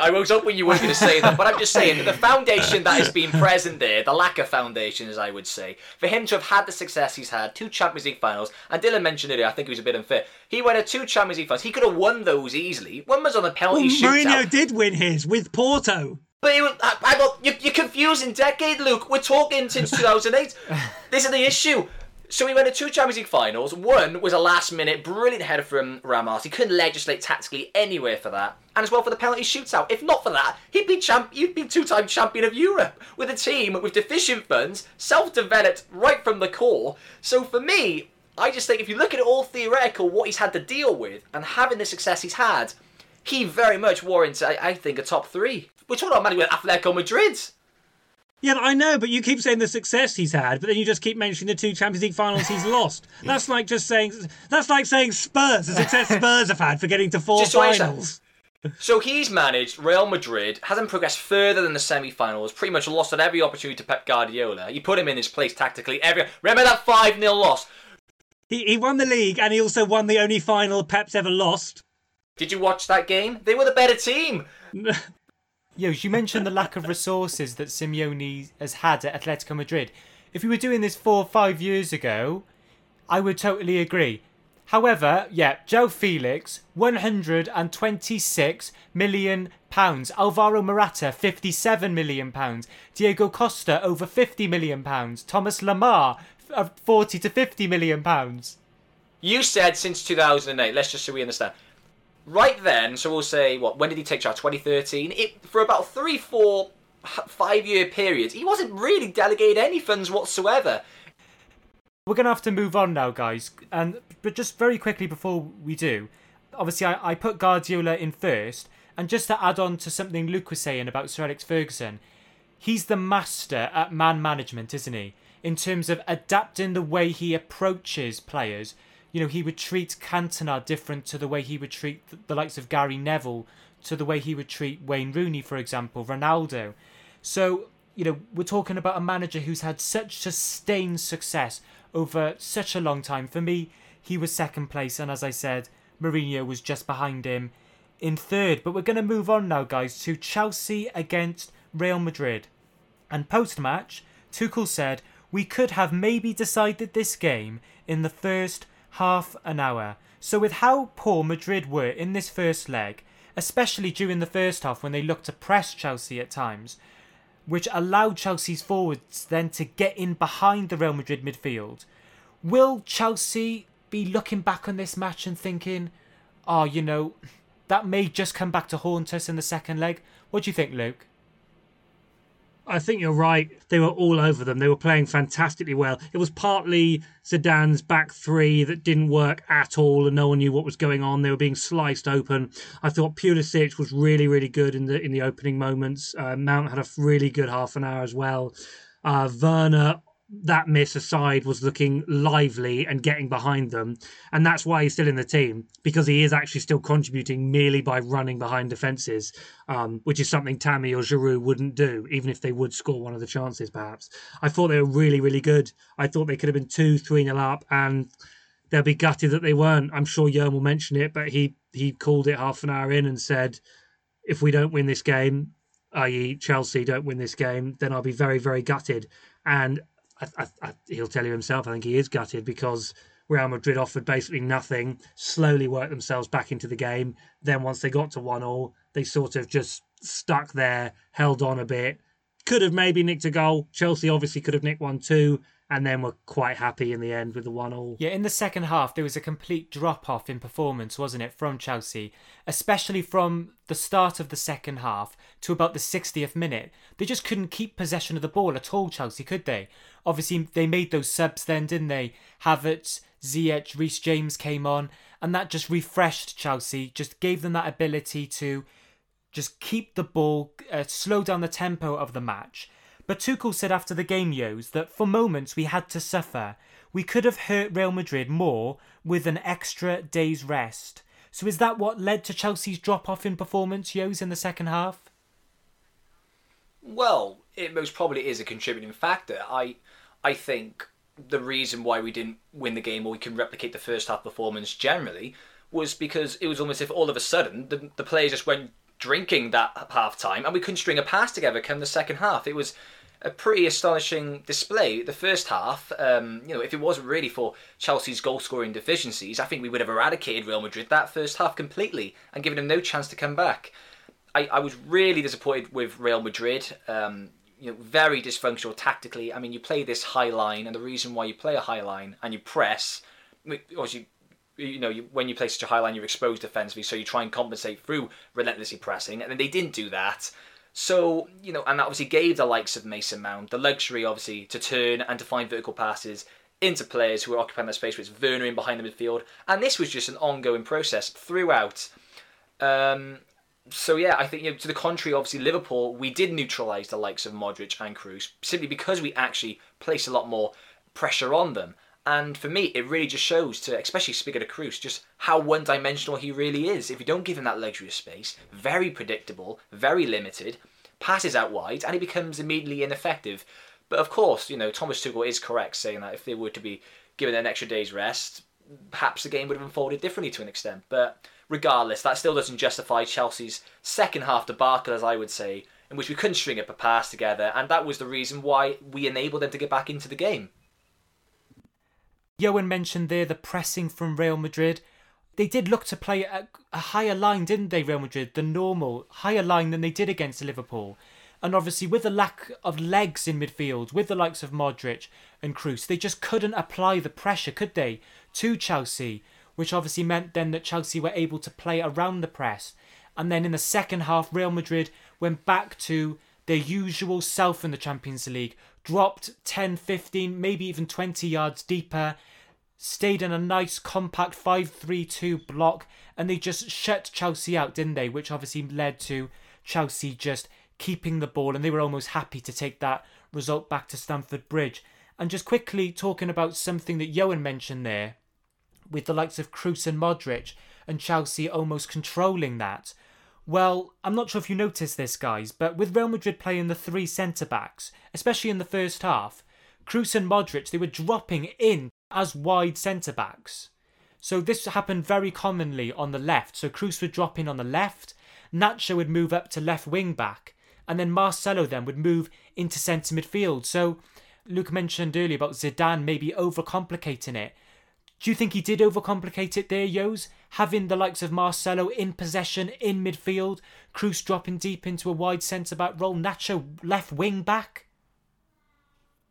you weren't going to say that, but I'm just saying the foundation that has been present there, the lack of foundation, as I would say, for him to have had the success he's had, 2 Champions League finals, and Dylan mentioned it, I think he was a bit unfair. He went to 2 Champions League finals. He could have won those easily. One was on a penalty shootout. Mourinho did win his with Porto. But you're confusing decade, Luke. We're talking since 2008. This is the issue. So he went to 2 Champions League finals. One was a last-minute brilliant header from Ramos. He couldn't legislate tactically anywhere for that. And as well for the penalty shootout. If not for that, he'd be two-time champion of Europe with a team with deficient funds, self-developed right from the core. So for me, I just think if you look at it all theoretical, what he's had to deal with and having the success he's had, he very much warrants, I think, a top 3. We're talking about Atletico Madrid. Yeah, I know, but you keep saying the success he's had, but then you just keep mentioning the 2 Champions League finals he's lost. That's like saying Spurs, the success Spurs have had for getting to 4 finals. So he's managed Real Madrid, hasn't progressed further than the semi-finals, pretty much lost at every opportunity to Pep Guardiola. You put him in his place tactically. Remember that 5-0 loss? He won the league and he also won the only final Pep's ever lost. Did you watch that game? They were the better team. Yo, you mentioned the lack of resources that Simeone has had at Atletico Madrid. If you were doing this 4 or 5 years ago, I would totally agree. However, yeah, João Felix, £126 million. Alvaro Morata, £57 million. Diego Costa, over £50 million. Thomas Lemar, £40 to £50 million. You said since 2008. Let's just so we understand. Right then, so we'll say, when did he take charge? 2013? For about 3, 4, 5 year periods, he wasn't really delegated any funds whatsoever. We're going to have to move on now, guys. But just very quickly before we do, obviously I put Guardiola in first, and just to add on to something Luke was saying about Sir Alex Ferguson, he's the master at man management, isn't he? In terms of adapting the way he approaches players. You know, he would treat Cantona different to the way he would treat the likes of Gary Neville, to the way he would treat Wayne Rooney, for example, Ronaldo. So, you know, we're talking about a manager who's had such sustained success over such a long time. For me, he was second place, and as I said, Mourinho was just behind him in third. But we're going to move on now, guys, to Chelsea against Real Madrid. And post-match, Tuchel said, "We could have maybe decided this game in the first half an hour." So with how poor Madrid were in this first leg, especially during the first half when they looked to press Chelsea at times, which allowed Chelsea's forwards then to get in behind the Real Madrid midfield. Will Chelsea be looking back on this match and thinking, oh, you know, that may just come back to haunt us in the second leg? What do you think, Luke? I think you're right. They were all over them. They were playing fantastically well. It was partly Zidane's back three that didn't work at all and no one knew what was going on. They were being sliced open. I thought Pulisic was really, really good in the opening moments. Mount had a really good half an hour as well. Werner, that miss aside, was looking lively and getting behind them. And that's why he's still in the team, because he is actually still contributing merely by running behind defences, which is something Tammy or Giroud wouldn't do, even if they would score one of the chances, perhaps. I thought they were really, really good. I thought they could have been 2-3-0 up, and they'll be gutted that they weren't. I'm sure Jürgen will mention it, but he called it half an hour in and said, if we don't win this game, i.e. Chelsea don't win this game, then I'll be very, very gutted. And he'll tell you himself, I think he is gutted, because Real Madrid offered basically nothing, slowly worked themselves back into the game. Then once they got to 1-1, they sort of just stuck there, held on a bit, could have maybe nicked a goal. Chelsea obviously could have nicked one too, and then were quite happy in the end with the 1-1. Yeah, in the second half, there was a complete drop-off in performance, wasn't it, from Chelsea? Especially from the start of the second half to about the 60th minute. They just couldn't keep possession of the ball at all, Chelsea, could they? Obviously, they made those subs then, didn't they? Havertz, Ziyech, Reece James came on, and that just refreshed Chelsea, just gave them that ability to just keep the ball, slow down the tempo of the match. But Tuchel said after the game, Yos, that for moments we had to suffer. We could have hurt Real Madrid more with an extra day's rest. So is that what led to Chelsea's drop-off in performance, Yos, in the second half? Well, it most probably is a contributing factor. I think the reason why we didn't win the game, or we can replicate the first half performance generally, was because it was almost as if all of a sudden the players just went drinking that half time, and we couldn't string a pass together come the second half. It was a pretty astonishing display. The first half, if it wasn't really for Chelsea's goal scoring deficiencies, I think we would have eradicated Real Madrid that first half completely and given them no chance to come back. I was really disappointed with Real Madrid. Very dysfunctional tactically. I mean, you play this high line, and the reason why you play a high line and you press, obviously, when you play such a high line, you're exposed defensively, so you try and compensate through relentlessly pressing, and then they didn't do that. So, and that obviously gave the likes of Mason Mount the luxury, obviously, to turn and to find vertical passes into players who were occupying that space, which was Werner in behind the midfield, and this was just an ongoing process throughout. I think, to the contrary, obviously, Liverpool, we did neutralise the likes of Modric and Kroos, simply because we actually placed a lot more pressure on them. And for me, it really just shows, to especially Spigota Cruz, just how one-dimensional he really is. If you don't give him that luxury of space, very predictable, very limited, passes out wide, and he becomes immediately ineffective. But of course, you know, Thomas Tuchel is correct saying that if they were to be given an extra day's rest, perhaps the game would have unfolded differently to an extent. But regardless, that still doesn't justify Chelsea's second half debacle, as I would say, in which we couldn't string up a pass together, and that was the reason why we enabled them to get back into the game. Johan mentioned there the pressing from Real Madrid. They did look to play a higher line, didn't they, Real Madrid? The normal, higher line than they did against Liverpool. And obviously with the lack of legs in midfield, with the likes of Modric and Kroos, they just couldn't apply the pressure, could they, to Chelsea, which obviously meant then that Chelsea were able to play around the press. And then in the second half, Real Madrid went back to their usual self in the Champions League, dropped 10, 15, maybe even 20 yards deeper, stayed in a nice compact 5-3-2 block, and they just shut Chelsea out, didn't they? Which obviously led to Chelsea just keeping the ball, and they were almost happy to take that result back to Stamford Bridge. And just quickly talking about something that Johan mentioned there, with the likes of Kroos and Modric and Chelsea almost controlling that. Well, I'm not sure if you noticed this, guys, but with Real Madrid playing the three centre-backs, especially in the first half, Kroos and Modric, they were dropping in as wide centre-backs. So this happened very commonly on the left. So Kroos would drop in on the left, Nacho would move up to left wing-back, and then Marcelo then would move into centre midfield. So Luke mentioned earlier about Zidane maybe overcomplicating it. Do you think he did overcomplicate it there, Yos? Having the likes of Marcelo in possession, in midfield, Kroos dropping deep into a wide centre-back role, Nacho left wing-back?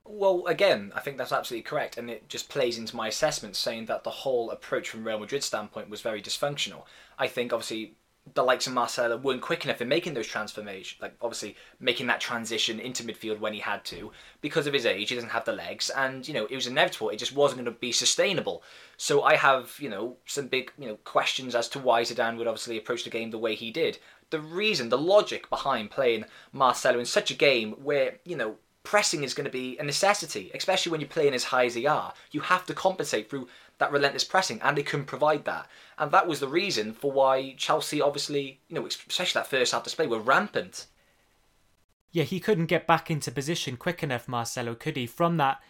Well, again, I think that's absolutely correct, and it just plays into my assessment, saying that the whole approach from Real Madrid's standpoint was very dysfunctional. I think, obviously, the likes of Marcelo weren't quick enough in making those transformations, like obviously making that transition into midfield when he had to. Because of his age, he doesn't have the legs, and you know it was inevitable. It just wasn't going to be sustainable. So I have some big questions as to why Zidane would obviously approach the game the way he did. The reason, the logic behind playing Marcelo in such a game where pressing is going to be a necessity, especially when you're playing as high as they are, you have to compensate through that relentless pressing, and they couldn't provide that. And that was the reason for why Chelsea, obviously, especially that first half display, were rampant. Yeah, he couldn't get back into position quick enough, Marcelo, could he? From that,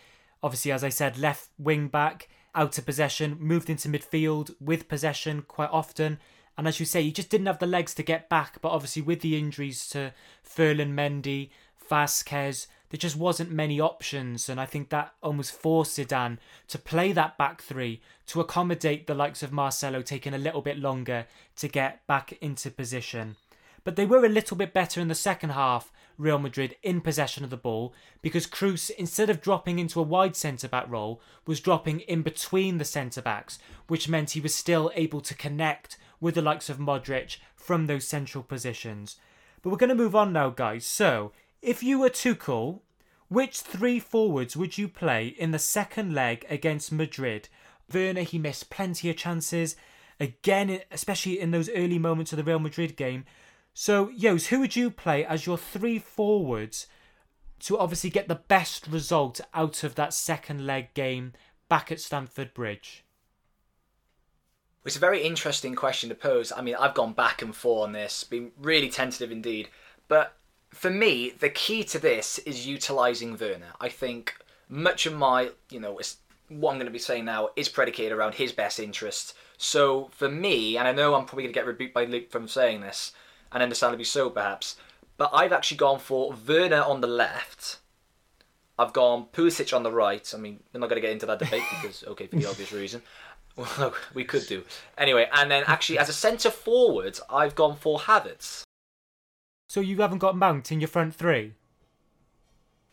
obviously, as I said, left wing back, out of possession, moved into midfield with possession quite often. And as you say, he just didn't have the legs to get back. But obviously, with the injuries to Ferland Mendy, Vasquez, there just wasn't many options, and I think that almost forced Zidane to play that back three to accommodate the likes of Marcelo taking a little bit longer to get back into position. But they were a little bit better in the second half, Real Madrid, in possession of the ball, because Kroos, instead of dropping into a wide centre-back role, was dropping in between the centre-backs, which meant he was still able to connect with the likes of Modric from those central positions. But we're going to move on now, guys. So, if you were Tuchel, which three forwards would you play in the second leg against Madrid? Werner, he missed plenty of chances, again, especially in those early moments of the Real Madrid game. So, Yos, who would you play as your three forwards to obviously get the best result out of that second leg game back at Stamford Bridge? It's a very interesting question to pose. I mean, I've gone back and forth on this, been really tentative indeed, but for me, the key to this is utilising Werner. I think much of my, what I'm going to be saying now is predicated around his best interests. So for me, and I know I'm probably going to get rebuked by Luke from saying this, and understandably so perhaps, but I've actually gone for Werner on the left. I've gone Pulisic on the right. I mean, we're not going to get into that debate because, okay, for the obvious reason. Well, we could do. Anyway, and then actually as a centre-forward, I've gone for Havertz. So you haven't got Mount in your front three?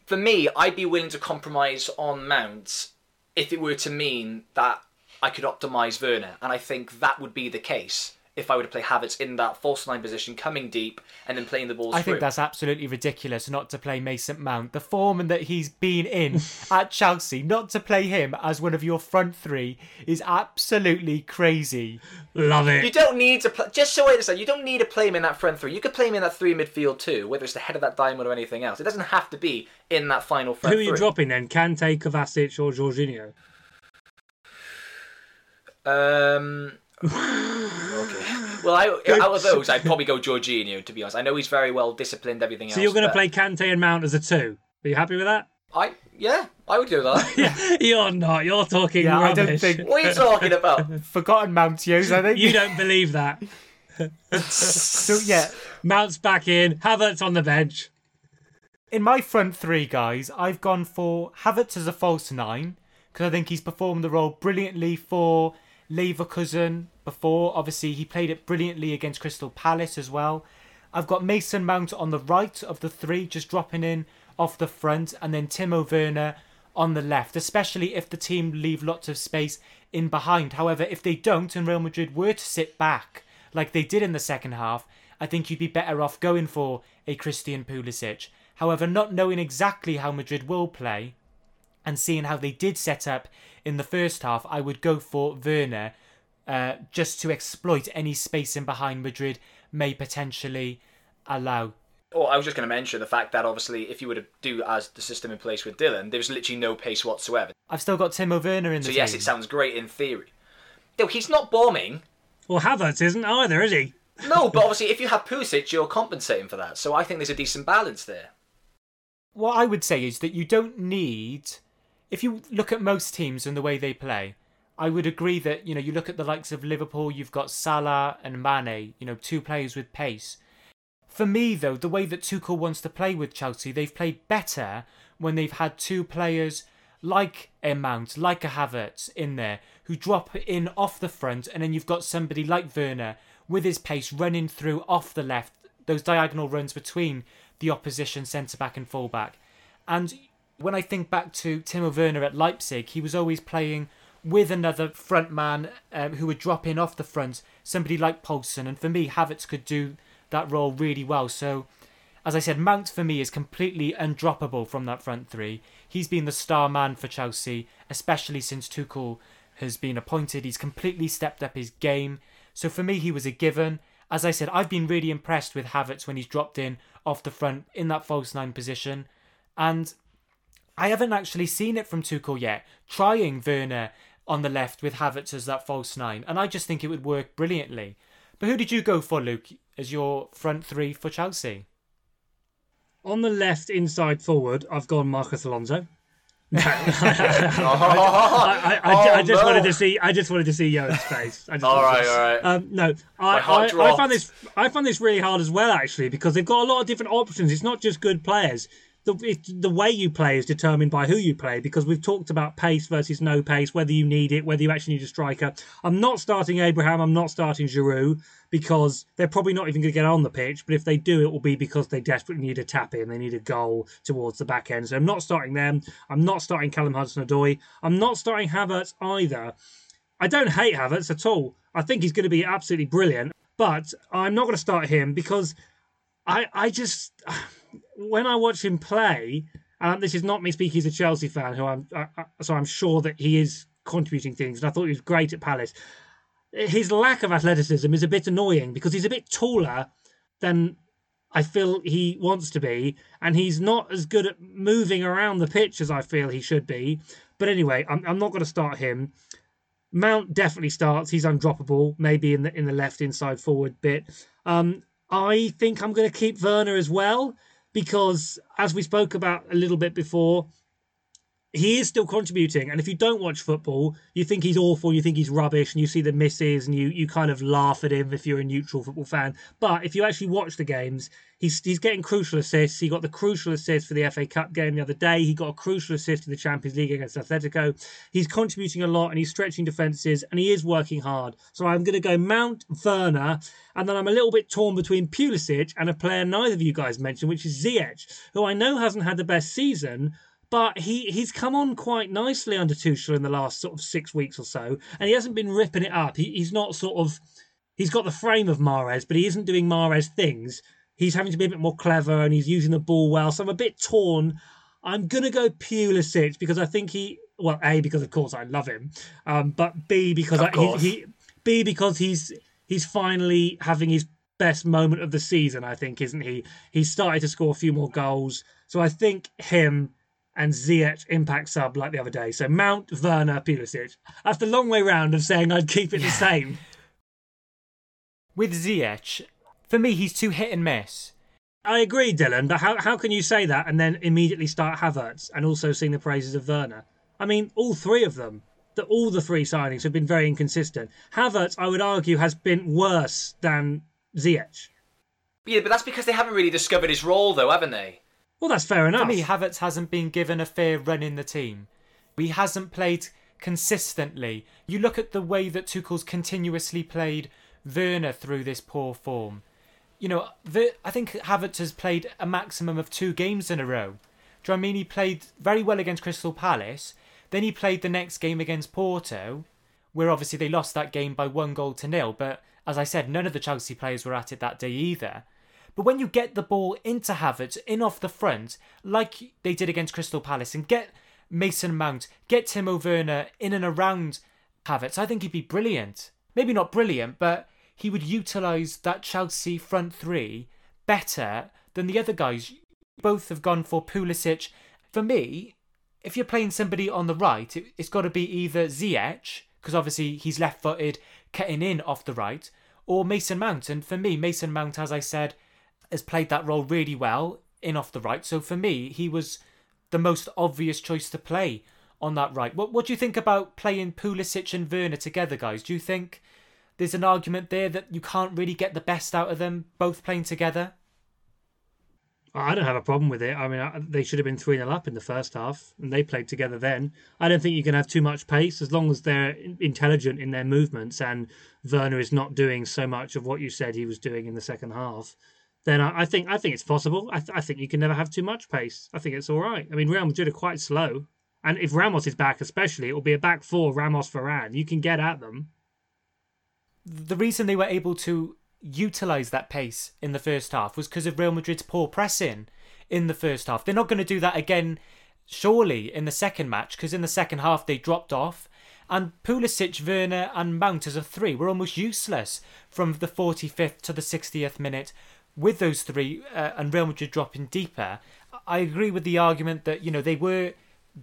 For me, I'd be willing to compromise on Mount if it were to mean that I could optimise Werner. And I think that would be the case if I were to play Havertz in that false nine position, coming deep and then playing the balls through. I think that's absolutely ridiculous not to play Mason Mount. The form that he's been in at Chelsea, not to play him as one of your front three is absolutely crazy. Love it. You don't need to play... Just so I understand, you don't need to play him in that front three. You could play him in that three midfield too, whether it's the head of that diamond or anything else. It doesn't have to be in that final front three. Who are you dropping then? Kante, Kovacic or Jorginho? Okay. Well, out of those, I'd probably go Jorginho, to be honest. I know he's very well disciplined, everything else. So you're going to play Kante and Mount as a two? Are you happy with that? Yeah, I would do that. Yeah, you're not. You're talking rubbish. I don't think... What are you talking about? Forgotten Mount's used, I think. You don't believe that. So, yeah. Mount's back in. Havertz on the bench. In my front three, guys, I've gone for Havertz as a false nine because I think he's performed the role brilliantly for Leverkusen before. Obviously, he played it brilliantly against Crystal Palace as well. I've got Mason Mount on the right of the three, just dropping in off the front, and then Timo Werner on the left, especially if the team leave lots of space in behind. However, if they don't and Real Madrid were to sit back like they did in the second half, I think you'd be better off going for a Christian Pulisic. However, not knowing exactly how Madrid will play and seeing how they did set up in the first half, I would go for Werner just to exploit any space in behind Madrid may potentially allow. Oh, I was just going to mention the fact that obviously if you were to do as the system in place with Dylan, there was literally no pace whatsoever. I've still got Timo Werner in the team. So yes, it sounds great in theory. Though he's not bombing. Well, Havertz isn't either, is he? No, but obviously if you have Pulisic, you're compensating for that. So I think there's a decent balance there. What I would say is that you don't need... If you look at most teams and the way they play, I would agree that, you know, you look at the likes of Liverpool, you've got Salah and Mane, you know, two players with pace. For me, though, the way that Tuchel wants to play with Chelsea, they've played better when they've had two players like a Mount, like a Havertz in there, who drop in off the front, and then you've got somebody like Werner with his pace running through off the left, those diagonal runs between the opposition centre-back and full-back. And when I think back to Timo Werner at Leipzig, he was always playing with another front man who would drop in off the front, somebody like Poulsen. And for me, Havertz could do that role really well. So, as I said, Mount for me is completely undroppable from that front three. He's been the star man for Chelsea, especially since Tuchel has been appointed. He's completely stepped up his game. So for me, he was a given. As I said, I've been really impressed with Havertz when he's dropped in off the front in that false nine position. And I haven't actually seen it from Tuchel yet, trying Werner on the left with Havertz as that false nine. And I just think it would work brilliantly. But who did you go for, Luke, as your front three for Chelsea? On the left inside forward, I've gone Marcos Alonso. I just wanted to see Yoan's face. All right. I find this really hard as well, actually, because they've got a lot of different options. It's not just good players. The way you play is determined by who you play, because we've talked about pace versus no pace, whether you need it, whether you actually need a striker. I'm not starting Abraham. I'm not starting Giroud, because they're probably not even going to get on the pitch. But if they do, it will be because they desperately need a tap in. They need a goal towards the back end. So I'm not starting them. I'm not starting Callum Hudson-Odoi. I'm not starting Havertz either. I don't hate Havertz at all. I think he's going to be absolutely brilliant. But I'm not going to start him because I just... When I watch him play, and this is not me speaking as a Chelsea fan, so I'm sure that he is contributing things, and I thought he was great at Palace. His lack of athleticism is a bit annoying because he's a bit taller than I feel he wants to be, and he's not as good at moving around the pitch as I feel he should be. But anyway, I'm not going to start him. Mount definitely starts. He's undroppable, maybe in the left inside forward bit. I think I'm going to keep Werner as well, because as we spoke about a little bit before, he is still contributing. And if you don't watch football, you think he's awful, you think he's rubbish, and you see the misses and you kind of laugh at him if you're a neutral football fan. But if you actually watch the games, he's getting crucial assists. He got the crucial assist for the FA Cup game the other day. He got a crucial assist in the Champions League against Atletico. He's contributing a lot and he's stretching defences and he is working hard. So I'm going to go Mount, Werner, and then I'm a little bit torn between Pulisic and a player neither of you guys mentioned, which is Ziyech, who I know hasn't had the best season, but he's come on quite nicely under Tuchel in the last sort of 6 weeks or so, and he hasn't been ripping it up. He's not he's got the frame of Mahrez, but he isn't doing Mahrez things. He's having to be a bit more clever, and he's using the ball well, so I'm a bit torn. I'm going to go Pulisic because I think A, because of course I love him, but B, because he's finally having his best moment of the season, I think, isn't he? He's started to score a few more goals, so I think him... and Ziyech impact sub like the other day. So Mount, Werner, Pulisic. That's the long way round of saying I'd keep it the same. With Ziyech, for me, he's too hit and miss. I agree, Dylan, but how can you say that and then immediately start Havertz and also sing the praises of Werner? I mean, all three of them, all the three signings have been very inconsistent. Havertz, I would argue, has been worse than Ziyech. Yeah, but that's because they haven't really discovered his role, though, haven't they? Well, that's fair enough. For me, Havertz hasn't been given a fair run in the team. He hasn't played consistently. You look at the way that Tuchel's continuously played Werner through this poor form. You know, I think Havertz has played a maximum of 2 games in a row. Do you know what I mean? He played very well against Crystal Palace. Then he played the next game against Porto, where obviously they lost that game by 1-0. But as I said, none of the Chelsea players were at it that day either. But when you get the ball into Havertz, in off the front, like they did against Crystal Palace, and get Mason Mount, get Timo Werner in and around Havertz, I think he'd be brilliant. Maybe not brilliant, but he would utilise that Chelsea front three better than the other guys. Both have gone for Pulisic. For me, if you're playing somebody on the right, it's got to be either Ziyech, because obviously he's left-footed, cutting in off the right, or Mason Mount. And for me, Mason Mount, as I said, has played that role really well in off the right. So for me, he was the most obvious choice to play on that right. What do you think about playing Pulisic and Werner together, guys? Do you think there's an argument there that you can't really get the best out of them both playing together? I don't have a problem with it. I mean, they should have been 3-0 up in the first half, and they played together then. I don't think you can have too much pace as long as they're intelligent in their movements and Werner is not doing so much of what you said he was doing in the second half. Then I think it's possible. I think you can never have too much pace. I think it's all right. I mean, Real Madrid are quite slow. And if Ramos is back especially, it will be a back four, Ramos, Varane. You can get at them. The reason they were able to utilise that pace in the first half was because of Real Madrid's poor pressing in the first half. They're not going to do that again, surely, in the second match, because in the second half they dropped off, and Pulisic, Werner and Mount as a three were almost useless from the 45th to the 60th minute with those three, and Real Madrid dropping deeper. I agree with the argument that, you know, they were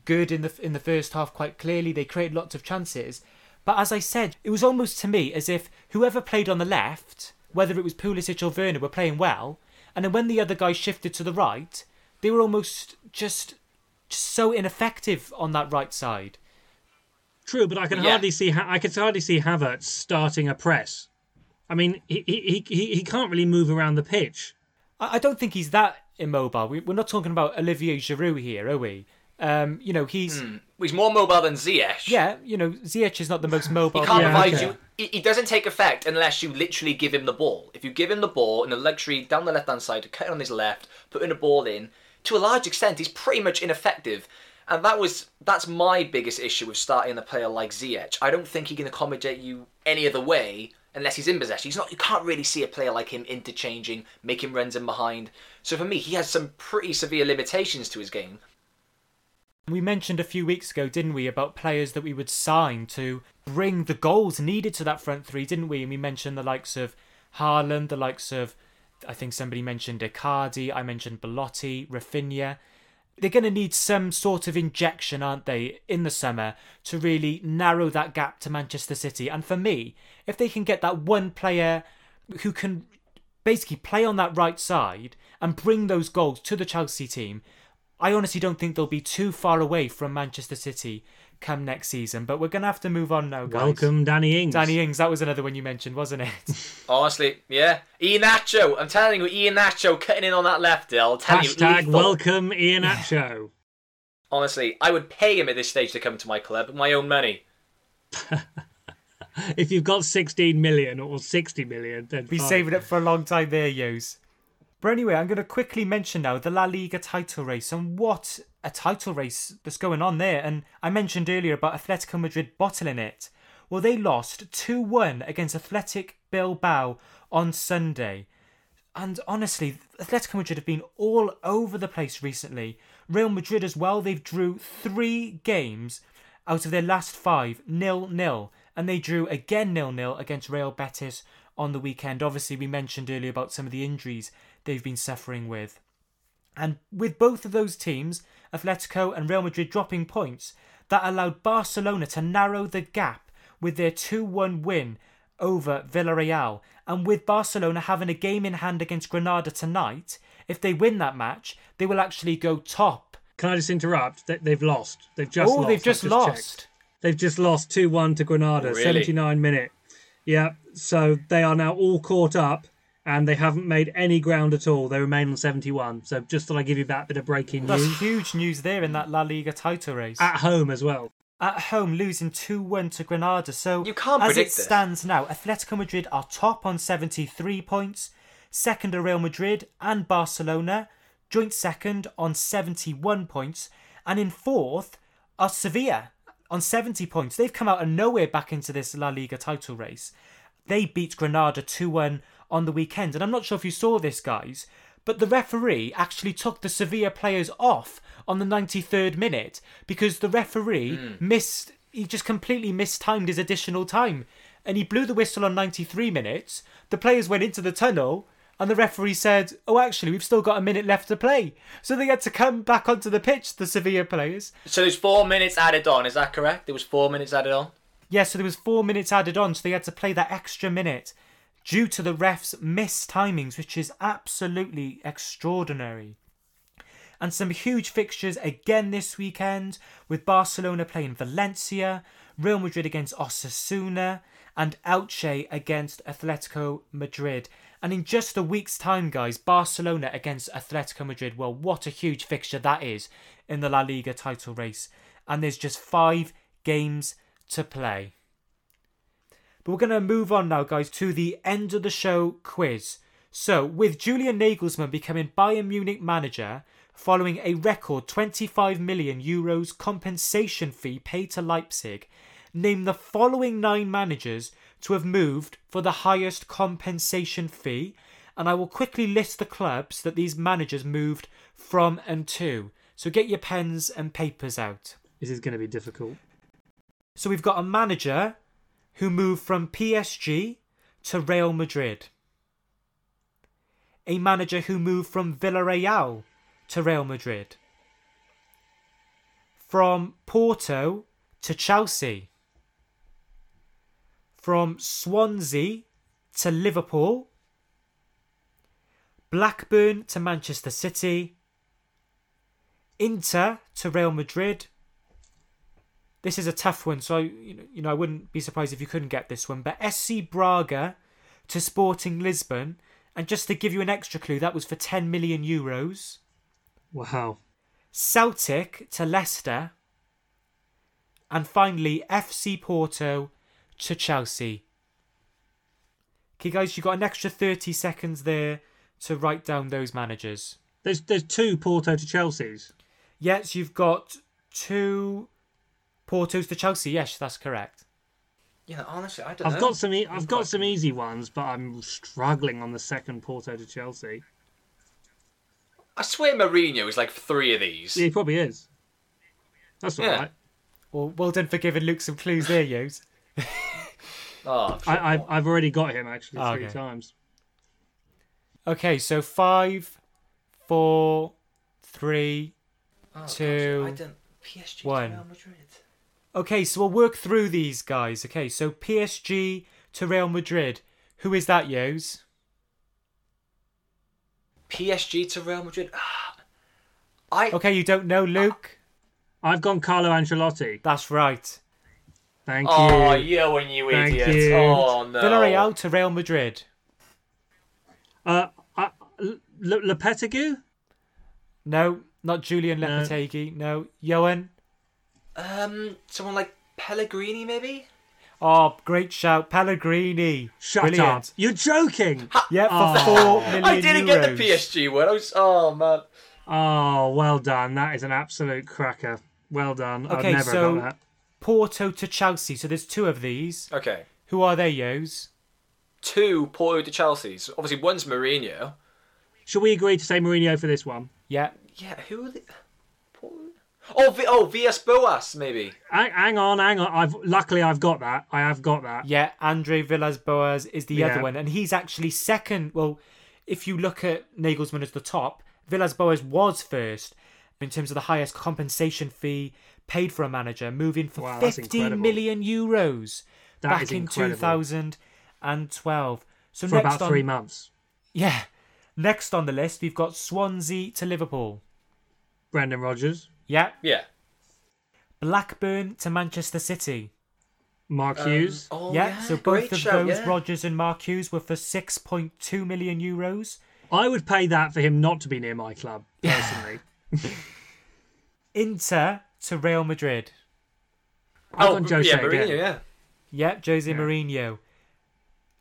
good in the first half quite clearly. They created lots of chances. But as I said, it was almost to me as if whoever played on the left, whether it was Pulisic or Werner, were playing well, and then when the other guy shifted to the right, they were almost just so ineffective on that right side. True, but I can hardly see Havertz starting a press. I mean, he can't really move around the pitch. I don't think he's that immobile. We're not talking about Olivier Giroud here, are we? You know, he's more mobile than Ziyech. Yeah, you know, Ziyech is not the most mobile. He can't provide you. He doesn't take effect unless you literally give him the ball. If you give him the ball in a luxury down the left hand side to cut on his left, putting a ball in, to a large extent, he's pretty much ineffective. And that's my biggest issue with starting a player like Ziyech. I don't think he can accommodate you any other way unless he's in possession. You can't really see a player like him interchanging, making runs in behind. So for me, he has some pretty severe limitations to his game. We mentioned a few weeks ago, didn't we, about players that we would sign to bring the goals needed to that front three, didn't we? And we mentioned the likes of Haaland, the likes of, I think somebody mentioned Icardi, I mentioned Belotti, Rafinha. They're going to need some sort of injection, aren't they, in the summer to really narrow that gap to Manchester City. And for me, if they can get that one player who can basically play on that right side and bring those goals to the Chelsea team, I honestly don't think they'll be too far away from Manchester City come next season. But we're going to have to move on now, guys. Welcome, Danny Ings. Danny Ings, that was another one you mentioned, wasn't it? Honestly, yeah. Iheanacho. I'm telling you, Iheanacho cutting in on that left, I'll tell you. # welcome Iheanacho. Honestly, I would pay him at this stage to come to my club with my own money. If you've got 16 million or 60 million, then be saving it for a long time there, Yos. But anyway, I'm going to quickly mention now the La Liga title race, and what a title race that's going on there. And I mentioned earlier about Atletico Madrid bottling it. Well, they lost 2-1 against Athletic Bilbao on Sunday. And honestly, Atletico Madrid have been all over the place recently. Real Madrid as well, they've drew 3 games out of their last 5, 0-0. And they drew again 0-0 against Real Betis on the weekend. Obviously, we mentioned earlier about some of the injuries they've been suffering with. And with both of those teams, Atletico and Real Madrid, dropping points, that allowed Barcelona to narrow the gap with their 2-1 win over Villarreal. And with Barcelona having a game in hand against Granada tonight, if they win that match, they will actually go top. Can I just interrupt? They've lost. They've just lost. Oh, they've just lost. Checked. They've just lost 2-1 to Granada, really? 79 minute. Yeah, so they are now all caught up and they haven't made any ground at all. They remain on 71. So just thought I'd give you that bit of breaking news. That's huge news there in that La Liga title race. At home as well. At home, losing 2-1 to Granada. So you can't predict this. As it stands now, Atletico Madrid are top on 73 points. Second are Real Madrid and Barcelona, joint second on 71 points. And in fourth are Sevilla on 70 points. They've come out of nowhere back into this La Liga title race. They beat Granada 2-1 on the weekend. And I'm not sure if you saw this, guys, but the referee actually took the Sevilla players off on the 93rd minute because the referee he just completely mistimed his additional time. And he blew the whistle on 93 minutes. The players went into the tunnel and the referee said, oh, actually, we've still got a minute left to play. So they had to come back onto the pitch, the Sevilla players. So there's 4 minutes added on, is that correct? There was 4 minutes added on? Yeah, so there was 4 minutes added on, so they had to play that extra minute due to the ref's mistimings, which is absolutely extraordinary. And some huge fixtures again this weekend, with Barcelona playing Valencia, Real Madrid against Osasuna, and Elche against Atletico Madrid. And in just a week's time, guys, Barcelona against Atletico Madrid. Well, what a huge fixture that is in the La Liga title race. And there's just 5 games to play. But we're going to move on now, guys, to the end of the show quiz. So, with Julian Nagelsmann becoming Bayern Munich manager following a record €25 million compensation fee paid to Leipzig, name the following 9 managers to have moved for the highest compensation fee. And I will quickly list the clubs that these managers moved from and to. So get your pens and papers out. This is going to be difficult. So we've got a manager who moved from PSG to Real Madrid. A manager who moved from Villarreal to Real Madrid. From Porto to Chelsea. From Swansea to Liverpool. Blackburn to Manchester City. Inter to Real Madrid. This is a tough one, so I wouldn't be surprised if you couldn't get this one. But SC Braga to Sporting Lisbon. And just to give you an extra clue, that was for €10 million. Wow. Celtic to Leicester. And finally, FC Porto to Chelsea. Okay, guys, you've got an extra 30 seconds there to write down those managers. There's 2 Porto to Chelseas. Yes, you've got 2 Portos to Chelsea. Yes, that's correct. Yeah, honestly, I don't know. I've got some easy ones, but I'm struggling on the second Porto to Chelsea. I swear Mourinho is like 3 of these. Yeah, he probably is. That's all right. Well done for giving Luke some clues there, Yos. Oh, sure. I've already got him, actually, 3 times. Okay, so 5, 4, 3, 2, gosh, I don't... PSG 1. To Real Madrid. Okay, so we'll work through these guys. Okay, so PSG to Real Madrid. Who is that, Yos? PSG to Real Madrid. Okay, you don't know, Luke? I've gone Carlo Ancelotti. That's right. Thank you. Oh, you and you idiots. Oh, no. Villarreal to Real Madrid. Lopetegui? No, not Julian Lopetegui. No. Johan? Someone like Pellegrini, maybe? Oh, great shout. Pellegrini. Brilliant. Up. You're joking. Yeah, for €4 million. I didn't get the PSG word. Oh, man. Oh, well done. That is an absolute cracker. Well done. Okay, I've never done that. Porto to Chelsea. So there's 2 of these. Okay. Who are they, Yos? 2 Porto to Chelsea. So obviously, one's Mourinho. Shall we agree to say Mourinho for this one? Yeah. Yeah, who are they? Villas Boas, maybe. Hang on. Luckily, I've got that. I have got that. Yeah, Andre Villas Boas is the other one. And he's actually second. Well, if you look at Nagelsmann as the top, Villas-Boas was first in terms of the highest compensation fee paid for a manager, moving for €50 million that back in 2012. So for about 3 months. Yeah. Next on the list, we've got Swansea to Liverpool. Brendan Rodgers. Yeah. Yeah. Blackburn to Manchester City. Mark Hughes. So both of those, Rodgers and Mark Hughes, were for €6.2 million. I would pay that for him not to be near my club, personally. Inter to Real Madrid. Mourinho, yeah. Yeah, Jose Mourinho.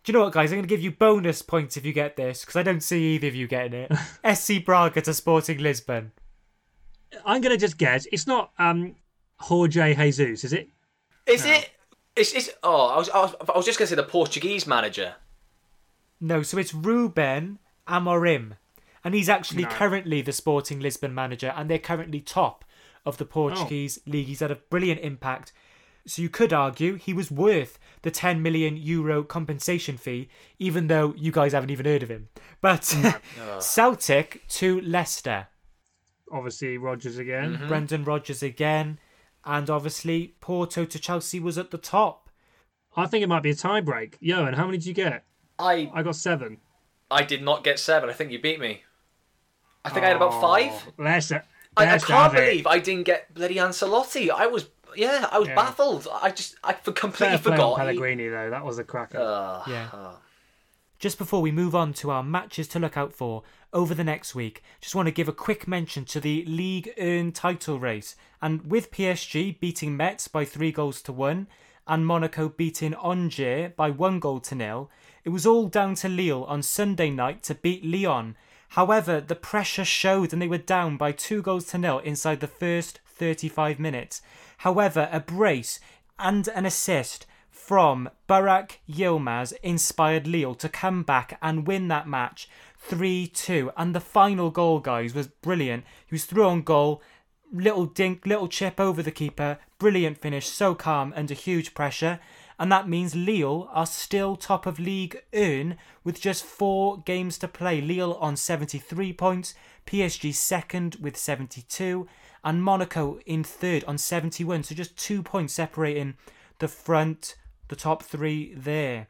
Do you know what, guys? I'm going to give you bonus points if you get this, because I don't see either of you getting it. SC Braga to Sporting Lisbon. I'm going to just guess. It's not Jorge Jesus, is it? Is it? I was just going to say the Portuguese manager. No, so it's Ruben Amorim. And he's actually currently the Sporting Lisbon manager, and they're currently top of the Portuguese league. He's had a brilliant impact. So you could argue he was worth the €10 million compensation fee, even though you guys haven't even heard of him. But Celtic to Leicester. Obviously, Rodgers again. Mm-hmm. Brendan Rodgers again. And obviously, Porto to Chelsea was at the top. I think it might be a tiebreak. Yo, and how many did you get? I got 7. I did not get 7. I think you beat me. I think I had about 5. I can't believe I didn't get bloody Ancelotti. I was baffled. I completely forgot. Pellegrini, though. That was a cracker. Just before we move on to our matches to look out for over the next week, just want to give a quick mention to the League earned title race. And with PSG beating Metz by 3-1 and Monaco beating Angers by 1-0, it was all down to Lille on Sunday night to beat Lyon. However, the pressure showed and they were down by 2-0 inside the first 35 minutes. However, a brace and an assist from Barak Yilmaz inspired Lille to come back and win that match 3-2. And the final goal, guys, was brilliant. He was through on goal, little dink, little chip over the keeper. Brilliant finish, so calm under huge pressure. And that means Lille are still top of Ligue 1 with just 4 games to play. Lille on 73 points, PSG second with 72, and Monaco in third on 71. So just 2 points separating the top 3 there.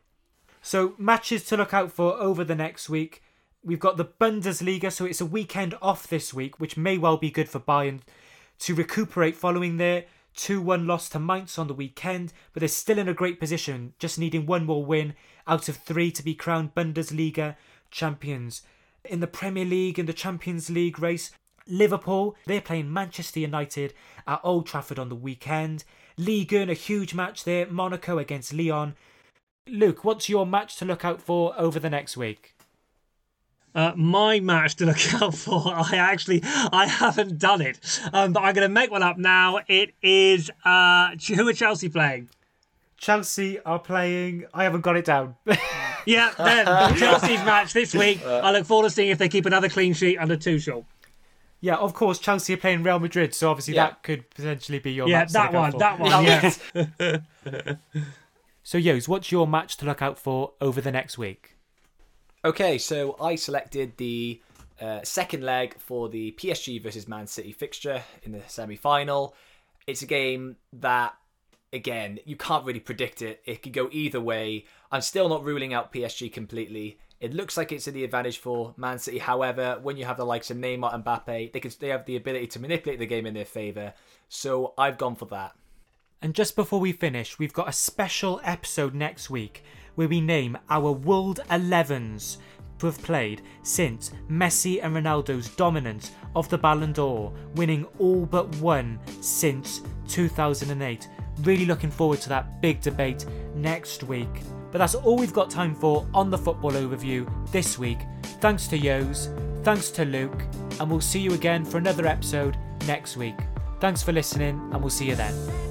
So matches to look out for over the next week. We've got the Bundesliga, so it's a weekend off this week, which may well be good for Bayern to recuperate following their 2-1 loss to Mainz on the weekend, but they're still in a great position, just needing 1 more win out of 3 to be crowned Bundesliga champions. In the Premier League and the Champions League race, Liverpool, they're playing Manchester United at Old Trafford on the weekend. Ligue 1, a huge match there, Monaco against Lyon. Luke, what's your match to look out for over the next week? My match to look out for, I haven't done it, but I'm going to make one up now. It is, who are Chelsea playing? Chelsea are playing, I haven't got it down. Yeah, Chelsea's match this week. I look forward to seeing if they keep another clean sheet under Tuchel. Yeah, of course, Chelsea are playing Real Madrid, so obviously that could potentially be your match to look out for. Yeah. So, Yos, what's your match to look out for over the next week? Okay, so I selected the second leg for the PSG versus Man City fixture in the semi-final. It's a game that, again, you can't really predict it. It could go either way. I'm still not ruling out PSG completely. It looks like it's to the advantage for Man City. However, when you have the likes of Neymar and Mbappe, they have the ability to manipulate the game in their favour. So I've gone for that. And just before we finish, we've got a special episode next week where we name our World 11s who have played since Messi and Ronaldo's dominance of the Ballon d'Or, winning all but one since 2008. Really looking forward to that big debate next week. But that's all we've got time for on the Football Overview this week. Thanks to Yos, thanks to Luke, and we'll see you again for another episode next week. Thanks for listening, and we'll see you then.